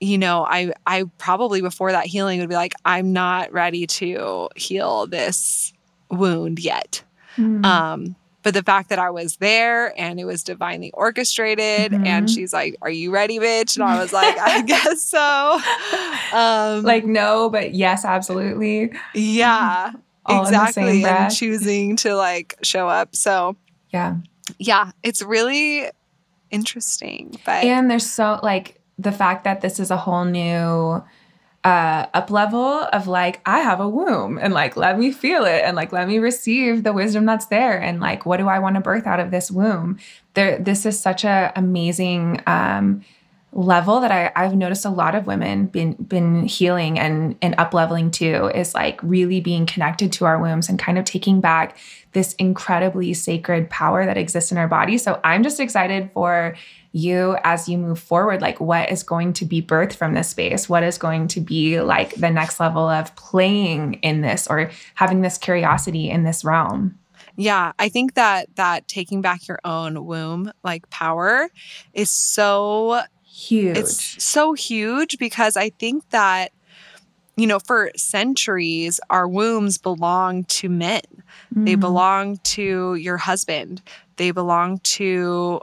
I probably before that healing would be like, I'm not ready to heal this wound yet. Mm-hmm. But the fact that I was there, and it was divinely orchestrated, mm-hmm. and she's like, "Are you ready, bitch?" And I was like, "I guess so." Like, no, but yes, absolutely. Yeah, exactly. And choosing to, like, show up. So yeah, it's really interesting. But there's so, like, the fact that this is a whole new up level of, like, I have a womb, and, like, let me feel it, and, like, let me receive the wisdom that's there, and, like, what do I want to birth out of this womb? This is such a amazing level that I've noticed a lot of women been healing and up leveling to, is, like, really being connected to our wombs and kind of taking back this incredibly sacred power that exists in our body. So I'm just excited for you as you move forward, like, what is going to be birthed from this space? What is going to be, like, the next level of playing in this, or having this curiosity in this realm? Yeah, I think that taking back your own womb, like, power is so huge. It's so huge, because I think that, for centuries, our wombs belong to men. Mm-hmm. They belong to your husband. They belong to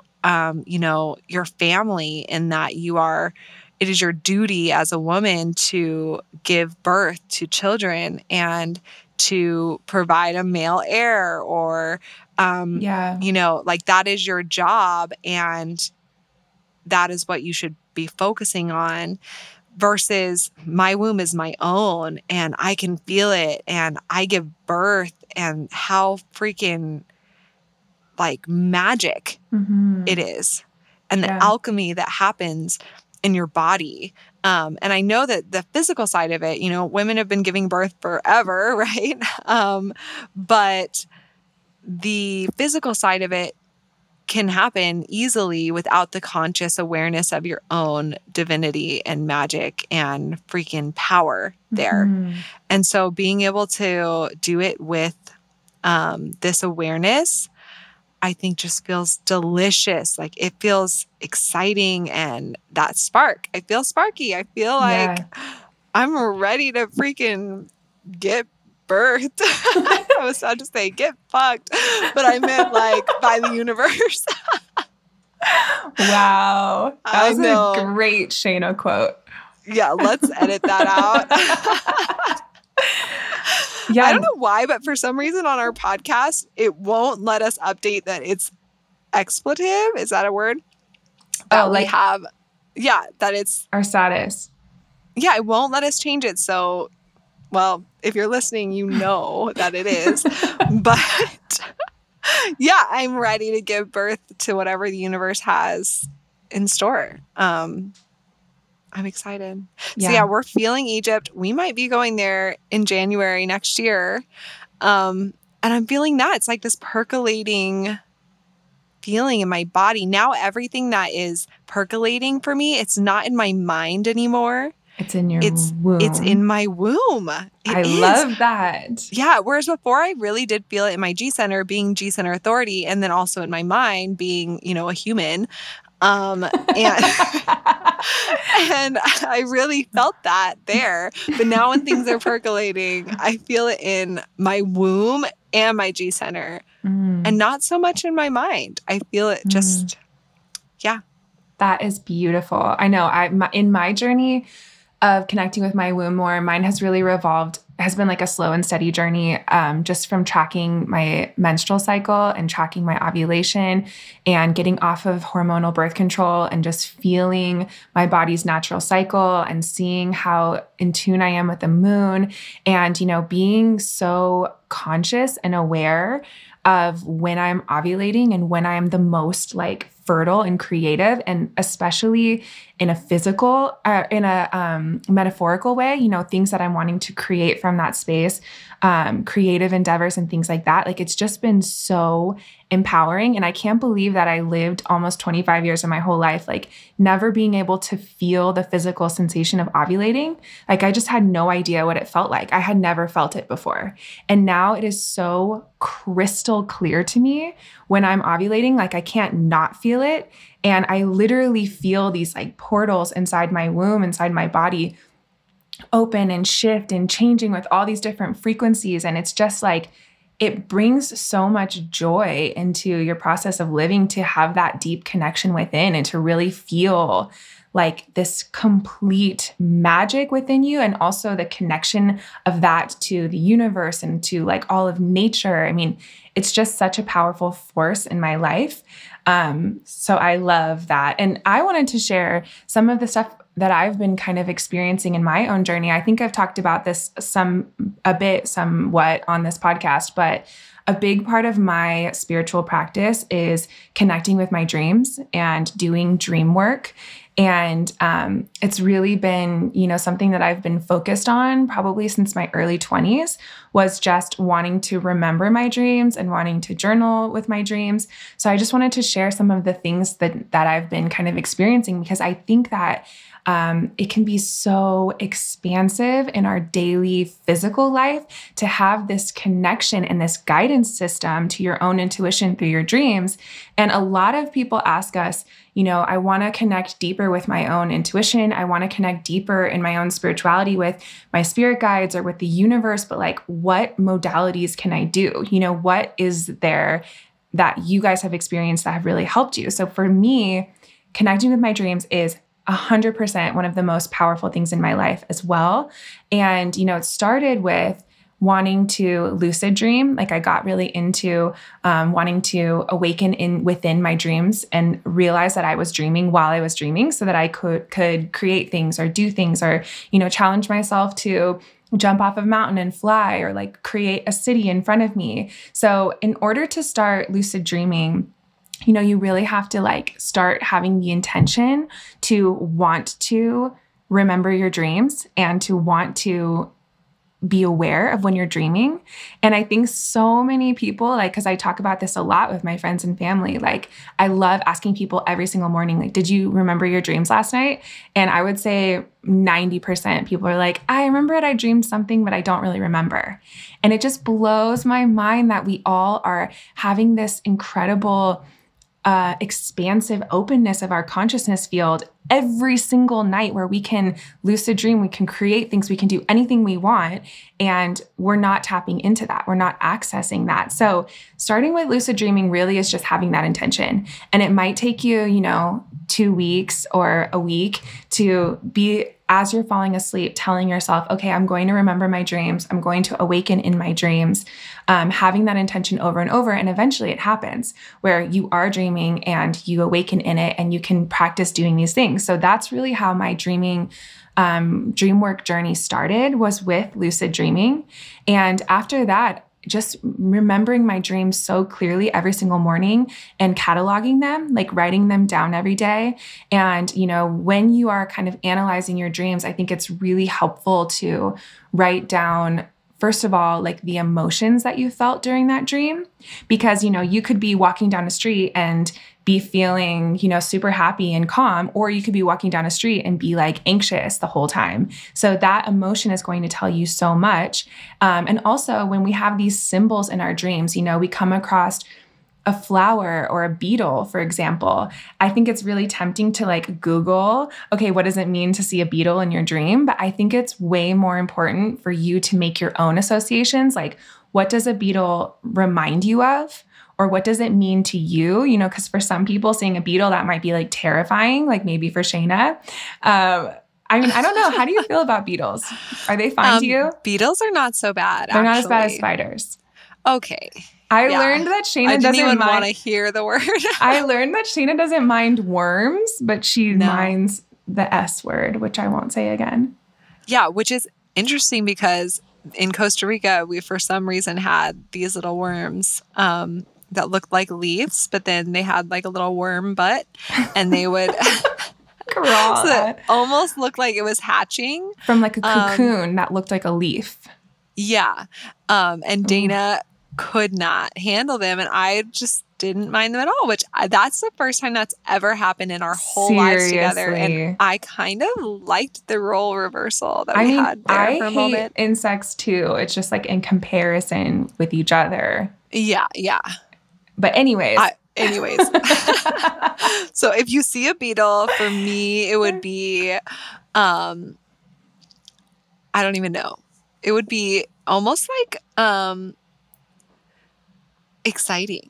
your family, in that it is your duty as a woman to give birth to children and to provide a male heir, or, that is your job, and that is what you should be focusing on, versus my womb is my own, and I can feel it, and I give birth, and how freaking, like, magic mm-hmm. it is, and the alchemy that happens in your body. And I know that the physical side of it, women have been giving birth forever, right? But the physical side of it can happen easily without the conscious awareness of your own divinity and magic and freaking power there. Mm-hmm. And so being able to do it with this awareness, I think, just feels delicious. Like, it feels exciting, and that spark. I feel sparky. I feel like I'm ready to freaking get birthed. I was about to say get fucked, but I meant, like, by the universe. Wow. That was a great Shayna quote. Yeah, let's edit that out. Yeah, I don't know why, but for some reason on our podcast, it won't let us update that it's expletive. Is that a word? That we have. Yeah, that it's our status. Yeah, it won't let us change it. So, well, if you're listening, you know that it is. But yeah, I'm ready to give birth to whatever the universe has in store. I'm excited. Yeah. So yeah, we're feeling Egypt. We might be going there in January next year. And I'm feeling that. It's like this percolating feeling in my body. Now everything that is percolating for me, it's not in my mind anymore. It's in your womb. It's in my womb. Love that. Yeah. Whereas before I really did feel it in my G Center, being G Center authority, and then also in my mind being, you know, a human. And I really felt that there. But now when things are percolating, I feel it in my womb and my G Center and not so much in my mind. I feel it just, yeah. That is beautiful. I know in my journey of connecting with my womb more, mine has really revolved, has been like a slow and steady journey, just from tracking my menstrual cycle and tracking my ovulation and getting off of hormonal birth control and just feeling my body's natural cycle and seeing how in tune I am with the moon and, you know, being so conscious and aware of when I'm ovulating and when I'm the most like fertile and creative, and especially in a physical, metaphorical way, you know, things that I'm wanting to create from that space, creative endeavors and things like that. Like it's just been so empowering. And I can't believe that I lived almost 25 years of my whole life, like never being able to feel the physical sensation of ovulating. Like I just had no idea what it felt like. I had never felt it before. And now it is so crystal clear to me when I'm ovulating, like I can't not feel it. And I literally feel these like portals inside my womb, inside my body open and shift and changing with all these different frequencies. And it's just like, it brings so much joy into your process of living to have that deep connection within and to really feel like this complete magic within you, and also the connection of that to the universe and to like all of nature. I mean, it's just such a powerful force in my life. So I love that. And I wanted to share some of the stuff that I've been kind of experiencing in my own journey. I think I've talked about this somewhat on this podcast, but a big part of my spiritual practice is connecting with my dreams and doing dream work. And it's really been, you know, something that I've been focused on probably since my early 20s, was just wanting to remember my dreams and wanting to journal with my dreams. So I just wanted to share some of the things that I've been kind of experiencing, because I think that it can be so expansive in our daily physical life to have this connection and this guidance system to your own intuition through your dreams. And a lot of people ask us, you know, I want to connect deeper with my own intuition. I want to connect deeper in my own spirituality with my spirit guides or with the universe, but like, what modalities can I do? You know, what is there that you guys have experienced that have really helped you? So for me, connecting with my dreams is 100% one of the most powerful things in my life as well. And, you know, it started with wanting to lucid dream. Like I got really into wanting to awaken within my dreams and realize that I was dreaming while I was dreaming, so that I could create things or do things, or, you know, challenge myself to jump off of a mountain and fly, or like create a city in front of me. So in order to start lucid dreaming, you know, you really have to like start having the intention to want to remember your dreams and to want to be aware of when you're dreaming. And I think so many people, like, because I talk about this a lot with my friends and family, like I love asking people every single morning, like, did you remember your dreams last night? And I would say 90% people are like, I remember it. I dreamed something, but I don't really remember. And it just blows my mind that we all are having this incredible expansive openness of our consciousness field every single night, where we can lucid dream, we can create things, we can do anything we want. And we're not tapping into that. We're not accessing that. So starting with lucid dreaming really is just having that intention. And it might take you, you know, 2 weeks or a week to be, as you're falling asleep, telling yourself, okay, I'm going to remember my dreams. I'm going to awaken in my dreams, having that intention over and over. And eventually it happens where you are dreaming and you awaken in it, and you can practice doing these things. So that's really how my dreaming, dream work journey started, was with lucid dreaming. And after that, just remembering my dreams so clearly every single morning and cataloging them, like writing them down every day. And, you know, when you are kind of analyzing your dreams, I think it's really helpful to write down First of all, like the emotions that you felt during that dream, because, you know, you could be walking down the street and be feeling, you know, super happy and calm, or you could be walking down a street and be like anxious the whole time. So that emotion is going to tell you so much. And also when we have these symbols in our dreams, you know, we come across a flower or a beetle, for example. I think it's really tempting to like Google, okay, what does it mean to see a beetle in your dream? But I think it's way more important for you to make your own associations. Like, what does a beetle remind you of? Or what does it mean to you? You know, because for some people seeing a beetle, that might be like terrifying, like maybe for Shayna. I mean, I don't know. How do you feel about beetles? Are they fun to you? Beetles are not so bad. They're not as bad as spiders. Okay. I learned that Shayna doesn't want to hear the word. I learned that Shayna doesn't mind worms, but she minds the S word, which I won't say again. Yeah, which is interesting because in Costa Rica, we for some reason had these little worms that looked like leaves, but then they had like a little worm butt and they would crawl. So it almost looked like it was hatching. From like a cocoon that looked like a leaf. Yeah. And Dana could not handle them. And I just didn't mind them at all, which that's the first time that's ever happened in our whole lives together. And I kind of liked the role reversal that we had there for a moment. I hate insects too. It's just like in comparison with each other. Yeah. Yeah. But anyways, so if you see a beetle, for me, it would be, I don't even know. It would be almost like, exciting.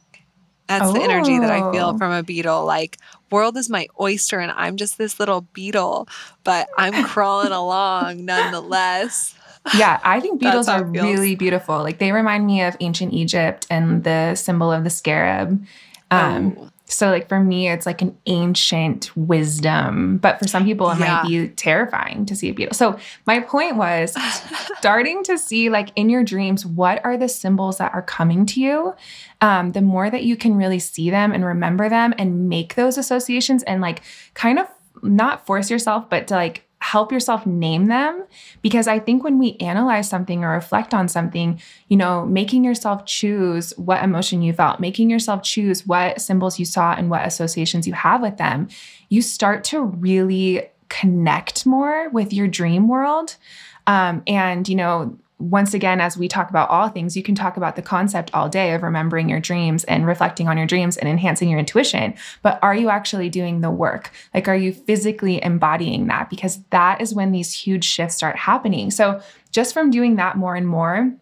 That's the energy that I feel from a beetle. Like, world is my oyster and I'm just this little beetle, but I'm crawling along nonetheless. Yeah, I think beetles are really beautiful. Like, they remind me of ancient Egypt and the symbol of the scarab. So like for me, it's like an ancient wisdom, but for some people it might be terrifying to see a beetle. So my point was starting to see like in your dreams, what are the symbols that are coming to you? The more that you can really see them and remember them and make those associations and like kind of not force yourself, but to like help yourself name them. Because I think when we analyze something or reflect on something, you know, making yourself choose what emotion you felt, making yourself choose what symbols you saw and what associations you have with them, you start to really connect more with your dream world. And, you know, once again, as we talk about all things, you can talk about the concept all day of remembering your dreams and reflecting on your dreams and enhancing your intuition. But are you actually doing the work? Like, are you physically embodying that? Because that is when these huge shifts start happening. So just from doing that more and more,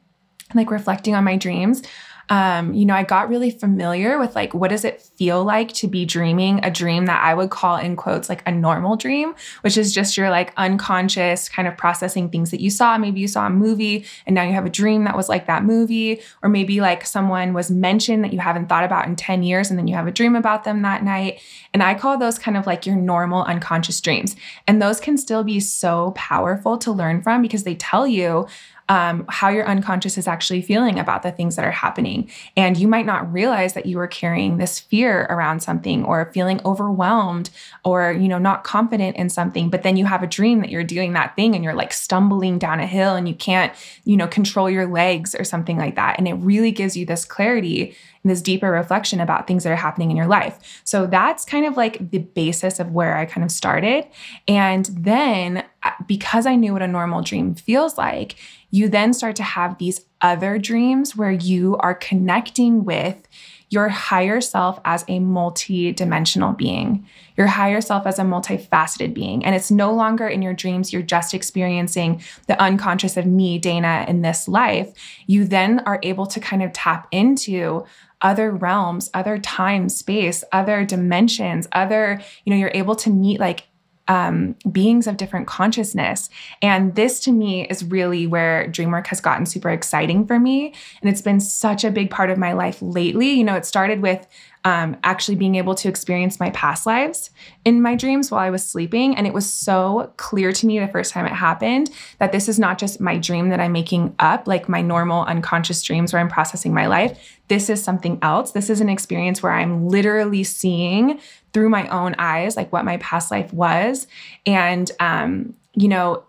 like reflecting on my dreams, you know, I got really familiar with like, what does it feel like to be dreaming a dream that I would call in quotes, like a normal dream, which is just your like unconscious kind of processing things that you saw. Maybe you saw a movie and now you have a dream that was like that movie, or maybe like someone was mentioned that you haven't thought about in 10 years and then you have a dream about them that night. And I call those kind of like your normal unconscious dreams. And those can still be so powerful to learn from because they tell you how your unconscious is actually feeling about the things that are happening. And you might not realize that you were carrying this fear around something or feeling overwhelmed or, you know, not confident in something, but then you have a dream that you're doing that thing and you're like stumbling down a hill and you can't, you know, control your legs or something like that. And it really gives you this clarity and this deeper reflection about things that are happening in your life. So that's kind of like the basis of where I kind of started. And then because I knew what a normal dream feels like, you then start to have these other dreams where you are connecting with your higher self as a multidimensional being, your higher self as a multifaceted being. And it's no longer in your dreams, you're just experiencing the unconscious of me, Dana, in this life. You then are able to kind of tap into other realms, other time, space, other dimensions, other, you know, you're able to meet like beings of different consciousness. And this to me is really where dreamwork has gotten super exciting for me. And it's been such a big part of my life lately. You know, it started with actually being able to experience my past lives in my dreams while I was sleeping. And it was so clear to me the first time it happened that this is not just my dream that I'm making up, like my normal unconscious dreams where I'm processing my life. This is something else. This is an experience where I'm literally seeing through my own eyes, like what my past life was. And, you know,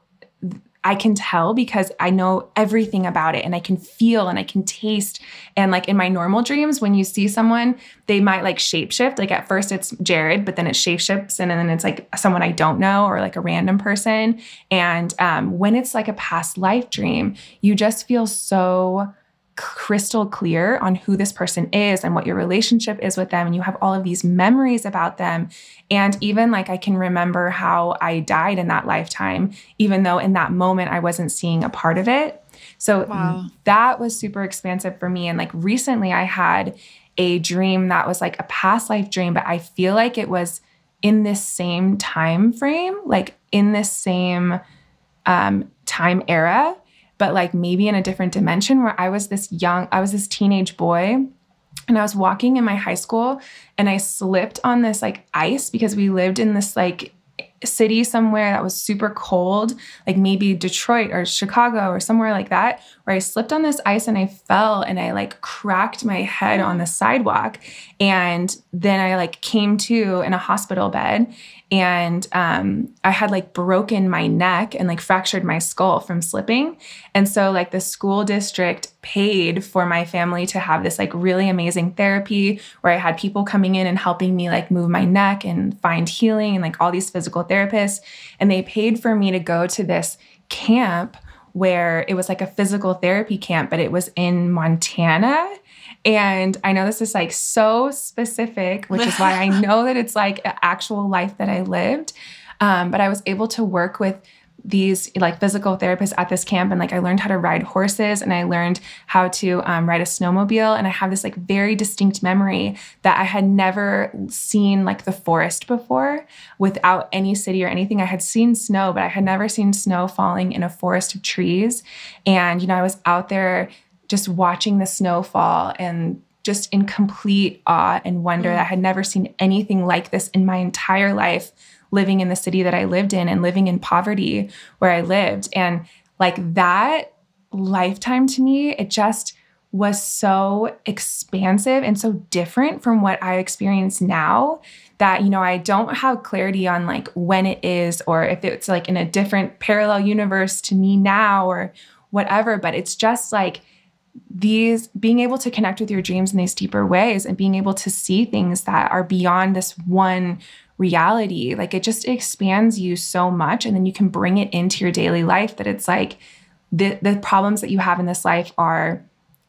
I can tell because I know everything about it and I can feel and I can taste. And like in my normal dreams, when you see someone, they might like shapeshift. Like at first it's Jared, but then it shapeshifts and then it's like someone I don't know or like a random person. And when it's like a past life dream, you just feel so crystal clear on who this person is and what your relationship is with them. And you have all of these memories about them. And even like, I can remember how I died in that lifetime, even though in that moment I wasn't seeing a part of it. So wow. That was super expansive for me. And like recently I had a dream that was like a past life dream, but I feel like it was in this same time frame, like in this same time era, but like maybe in a different dimension where I was this teenage boy and I was walking in my high school and I slipped on this like ice because we lived in this like city somewhere that was super cold, like maybe Detroit or Chicago or somewhere like that, where I slipped on this ice and I fell and I like cracked my head on the sidewalk. And then I like came to in a hospital bed and I had like broken my neck and like fractured my skull from slipping. And so like the school district paid for my family to have this like really amazing therapy where I had people coming in and helping me like move my neck and find healing and like all these physical therapists. And they paid for me to go to this camp where it was like a physical therapy camp, but it was in Montana. And I know this is like so specific, which is why I know that it's like an actual life that I lived. But I was able to work with these like physical therapists at this camp. And like, I learned how to ride horses and I learned how to ride a snowmobile. And I have this like very distinct memory that I had never seen like the forest before without any city or anything. I had seen snow, but I had never seen snow falling in a forest of trees. And, you know, I was out there just watching the snow fall and just in complete awe and wonder that I had never seen anything like this in my entire life, living in the city that I lived in and living in poverty where I lived. And like that lifetime to me, it just was so expansive and so different from what I experience now that, you know, I don't have clarity on like when it is, or if it's like in a different parallel universe to me now or whatever, but it's just like these being able to connect with your dreams in these deeper ways and being able to see things that are beyond this one reality, like it just expands you so much. And then you can bring it into your daily life that it's like the problems that you have in this life are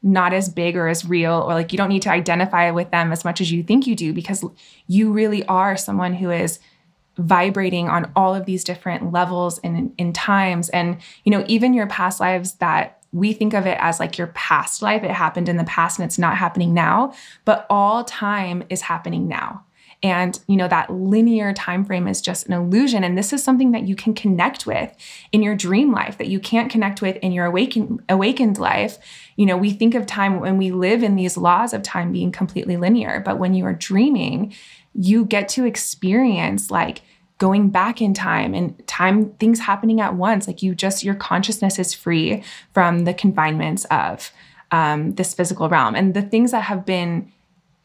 not as big or as real, or like you don't need to identify with them as much as you think you do, because you really are someone who is vibrating on all of these different levels and in times. And, you know, even your past lives that we think of it as like your past life, it happened in the past and it's not happening now, but all time is happening now. And, you know, that linear time frame is just an illusion. And this is something that you can connect with in your dream life that you can't connect with in your awakened life. You know, we think of time when we live in these laws of time being completely linear, but when you are dreaming, you get to experience like going back in time and time, things happening at once. Like you just, your consciousness is free from the confinements of this physical realm. And the things that have been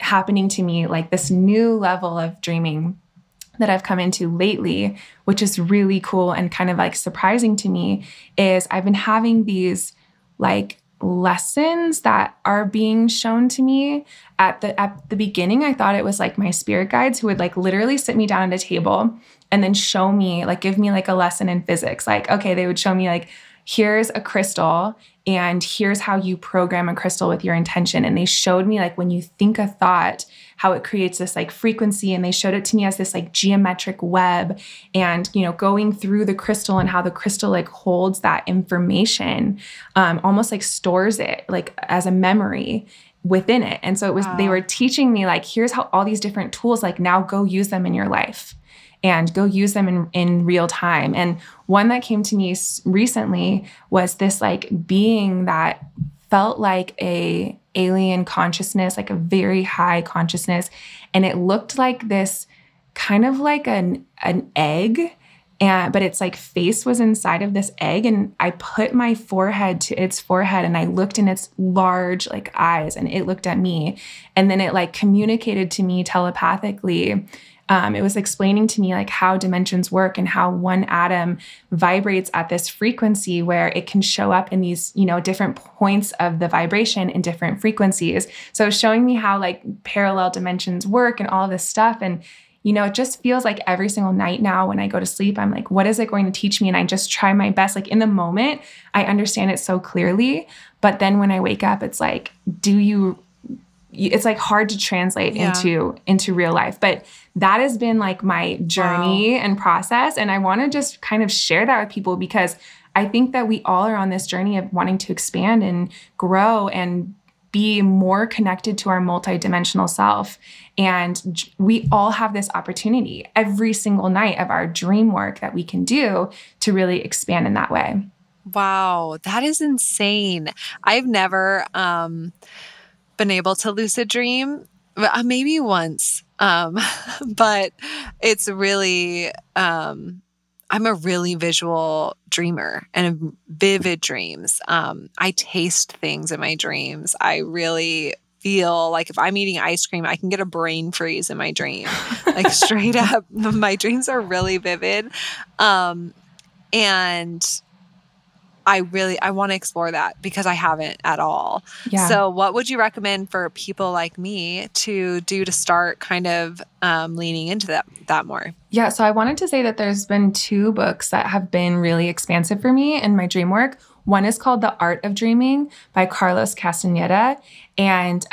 happening to me, like this new level of dreaming that I've come into lately, which is really cool and kind of like surprising to me, is I've been having these like lessons that are being shown to me. At the beginning, I thought it was like my spirit guides who would like literally sit me down at a table and then show me, like give me like a lesson in physics. Like, okay, they would show me like, here's a crystal and here's how you program a crystal with your intention. And they showed me like when you think a thought, how it creates this like frequency. And they showed it to me as this like geometric web and, you know, going through the crystal and how the crystal like holds that information, almost like stores it like as a memory within it. And so it was, They were teaching me like, here's how all these different tools, like now go use them in your life and go use them in real time. And one that came to me recently was this like being that felt like a alien consciousness, like a very high consciousness. And it looked like this kind of like an egg, but its like face was inside of this egg. And I put my forehead to its forehead and I looked in its large like eyes and it looked at me. And then it like communicated to me telepathically It was explaining to me like how dimensions work and how one atom vibrates at this frequency where it can show up in these, you know, different points of the vibration in different frequencies. So showing me how like parallel dimensions work and all this stuff. And, you know, it just feels like every single night now when I go to sleep, I'm like, what is it going to teach me? And I just try my best. Like in the moment, I understand it so clearly. But then when I wake up, it's like, it's like hard to translate into real life. But that has been like my journey and process. And I want to just kind of share that with people because I think that we all are on this journey of wanting to expand and grow and be more connected to our multidimensional self. And we all have this opportunity every single night of our dream work that we can do to really expand in that way. Wow, that is insane. I've never been able to lucid dream, maybe once, but it's really, I'm a really visual dreamer and vivid dreams. I taste things in my dreams. I really feel like if I'm eating ice cream, I can get a brain freeze in my dream, like straight up. My dreams are really vivid. And I want to explore that because I haven't at all. Yeah. So what would you recommend for people like me to do to start kind of leaning into that more? Yeah. So I wanted to say that there's been two books that have been really expansive for me in my dream work. One is called The Art of Dreaming by Carlos Castaneda. And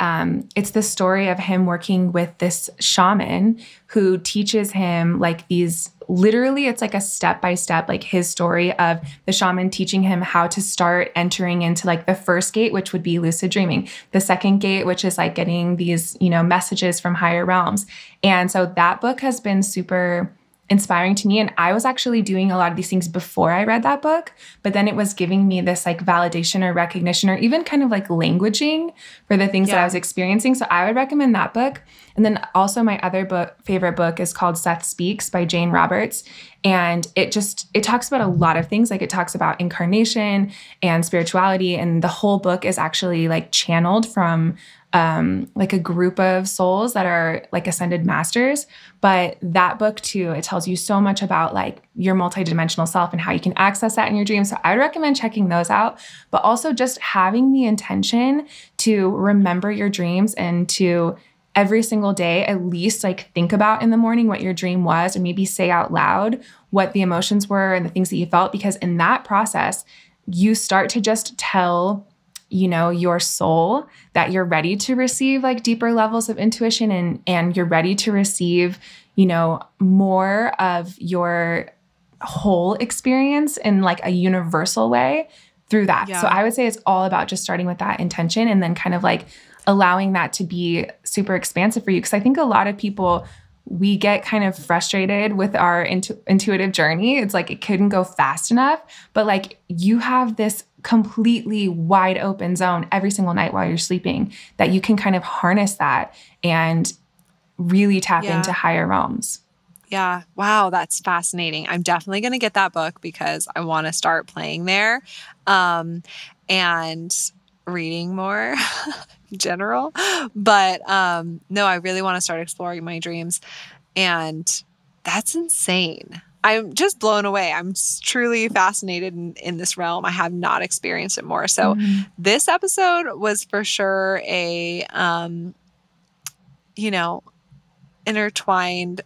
it's the story of him working with this shaman who teaches him like these, literally it's like a step-by-step, like his story of the shaman teaching him how to start entering into like the first gate, which would be lucid dreaming, the second gate, which is like getting these, you know, messages from higher realms. And so that book has been super inspiring to me. And I was actually doing a lot of these things before I read that book, but then it was giving me this like validation or recognition or even kind of like languaging for the things that I was experiencing. So I would recommend that book. And then also my other favorite book is called Seth Speaks by Jane Roberts. And it talks about a lot of things. Like it talks about incarnation and spirituality. And the whole book is actually like channeled from like a group of souls that are like ascended masters. But that book too, it tells you so much about like your multidimensional self and how you can access that in your dreams. So I would recommend checking those out, but also just having the intention to remember your dreams and to every single day, at least like think about in the morning what your dream was, and maybe say out loud what the emotions were and the things that you felt, because in that process, you start to just tell you know, your soul that you're ready to receive like deeper levels of intuition and you're ready to receive, you know, more of your whole experience in like a universal way through that. Yeah. So I would say it's all about just starting with that intention and then kind of like allowing that to be super expansive for you. Because I think a lot of people, we get kind of frustrated with our intuitive journey. It's like it couldn't go fast enough, but like you have this completely wide open zone every single night while you're sleeping that you can kind of harness that and really tap into higher realms. Yeah. Wow. That's fascinating. I'm definitely going to get that book because I want to start playing there and reading more in general. But no, I really want to start exploring my dreams. And that's insane. I'm just blown away. I'm truly fascinated in this realm. I have not experienced it more. So this episode was for sure a, you know, intertwined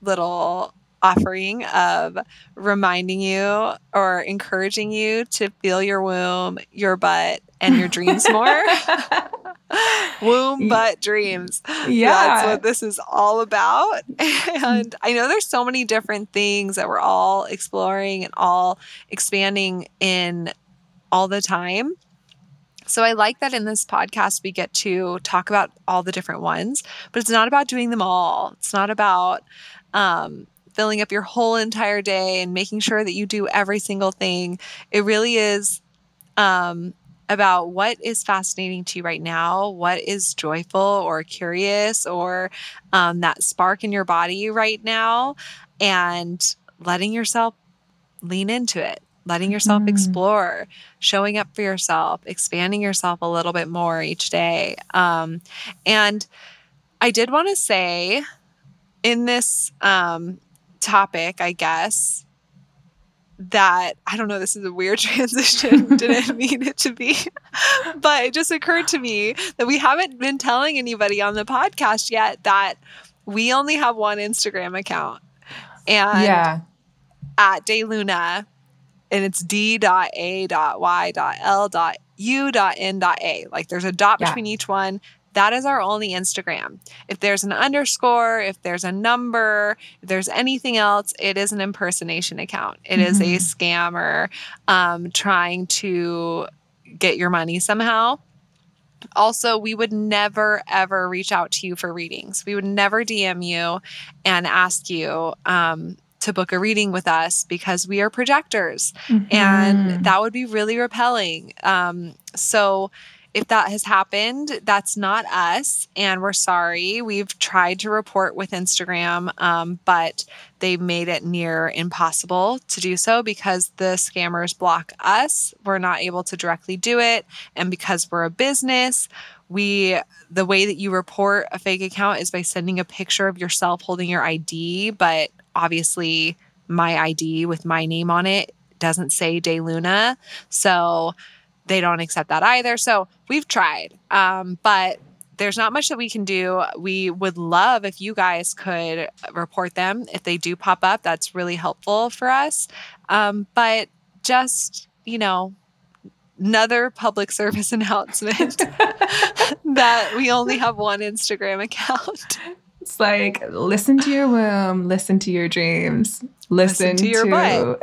little offering of reminding you or encouraging you to feel your womb, your butt, and your dreams more. Womb, butt, dreams. Yeah. That's what this is all about. And I know there's so many different things that we're all exploring and all expanding in all the time. So I like that in this podcast, we get to talk about all the different ones, but it's not about doing them all. It's not about, filling up your whole entire day and making sure that you do every single thing. It really is about what is fascinating to you right now, what is joyful or curious or that spark in your body right now, and letting yourself lean into it, letting yourself explore, showing up for yourself, expanding yourself a little bit more each day. And I did want to say in this topic, I guess, that, I don't know, this is a weird transition, didn't mean it to be, but it just occurred to me that we haven't been telling anybody on the podcast yet that we only have one Instagram account, and at Day Luna, and it's d.a.y.l.u.n.a. Like there's a dot between each one. That is our only Instagram. If there's an underscore, if there's a number, if there's anything else, it is an impersonation account. It is a scammer trying to get your money somehow. Also, we would never, ever reach out to you for readings. We would never DM you and ask you to book a reading with us because we are projectors. And that would be really repelling. So if that has happened, that's not us, and we're sorry. We've tried to report with Instagram, but they made it near impossible to do so because the scammers block us. We're not able to directly do it, and because we're a business, the way that you report a fake account is by sending a picture of yourself holding your ID, but obviously my ID with my name on it doesn't say Day Luna, so they don't accept that either. So we've tried, but there's not much that we can do. We would love if you guys could report them. If they do pop up, that's really helpful for us. But just, you know, another public service announcement that we only have one Instagram account. It's like, listen to your womb, listen to your dreams, listen to your butt.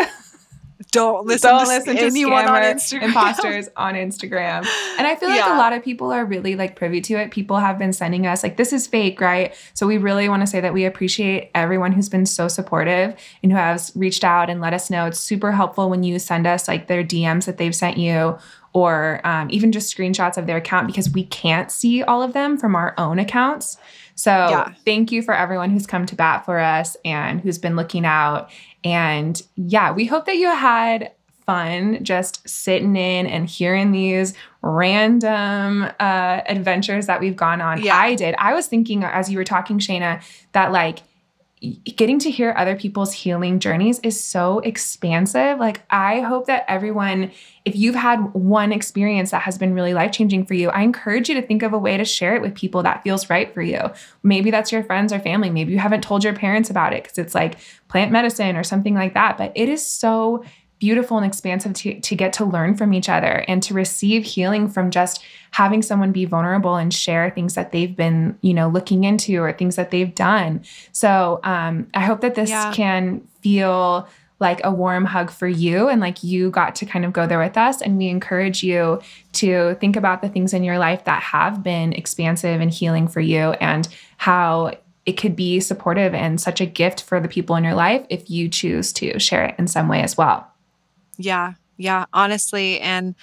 Don't listen to anyone on Instagram. Imposters on Instagram. And I feel like a lot of people are really like privy to it. People have been sending us like, this is fake, right? So we really want to say that we appreciate everyone who's been so supportive and who has reached out and let us know. It's super helpful when you send us like their DMs that they've sent you, or even just screenshots of their account, because we can't see all of them from our own accounts. So thank you for everyone who's come to bat for us and who's been looking out. And yeah, we hope that you had fun just sitting in and hearing these random adventures that we've gone on. Yeah. I did. I was thinking as you were talking, Shayna, that like getting to hear other people's healing journeys is so expansive. Like I hope that everyone, if you've had one experience that has been really life-changing for you, I encourage you to think of a way to share it with people that feels right for you. Maybe that's your friends or family. Maybe you haven't told your parents about it because it's like plant medicine or something like that. But it is so beautiful and expansive to get to learn from each other and to receive healing from just having someone be vulnerable and share things that they've been, you know, looking into or things that they've done. So I hope that this can feel like a warm hug for you and like you got to kind of go there with us. And we encourage you to think about the things in your life that have been expansive and healing for you and how it could be supportive and such a gift for the people in your life if you choose to share it in some way as well. Yeah, honestly, and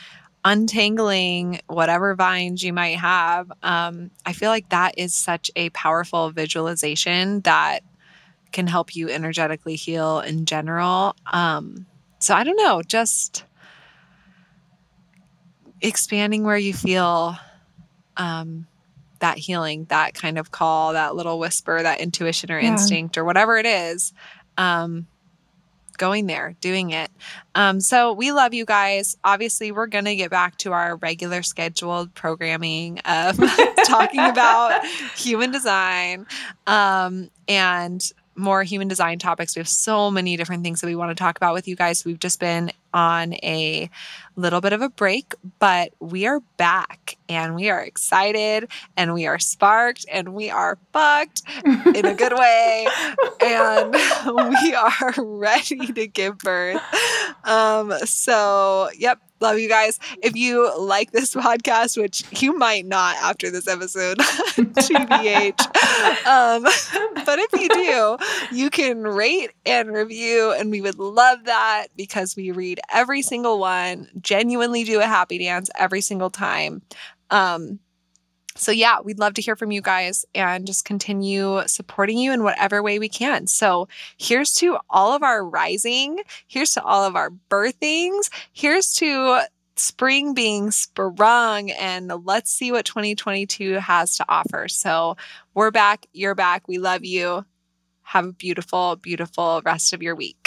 untangling whatever vines you might have, I feel like that is such a powerful visualization that can help you energetically heal in general. So I don't know, just expanding where you feel that healing, that kind of call, that little whisper, that intuition or instinct or whatever it is. Going there, doing it. So we love you guys. Obviously, we're going to get back to our regular scheduled programming of talking about human design and more human design topics. We have so many different things that we want to talk about with you guys. We've just been on a little bit of a break, but we are back and we are excited and we are sparked and we are fucked in a good way. And we are ready to give birth. So, yep. Love you guys. If you like this podcast, which you might not after this episode, TBH. But if you do, you can rate and review, and we would love that because we read every single one, genuinely do a happy dance every single time. So yeah, we'd love to hear from you guys and just continue supporting you in whatever way we can. So here's to all of our rising. Here's to all of our birthings. Here's to spring being sprung. And let's see what 2022 has to offer. So we're back. You're back. We love you. Have a beautiful, beautiful rest of your week.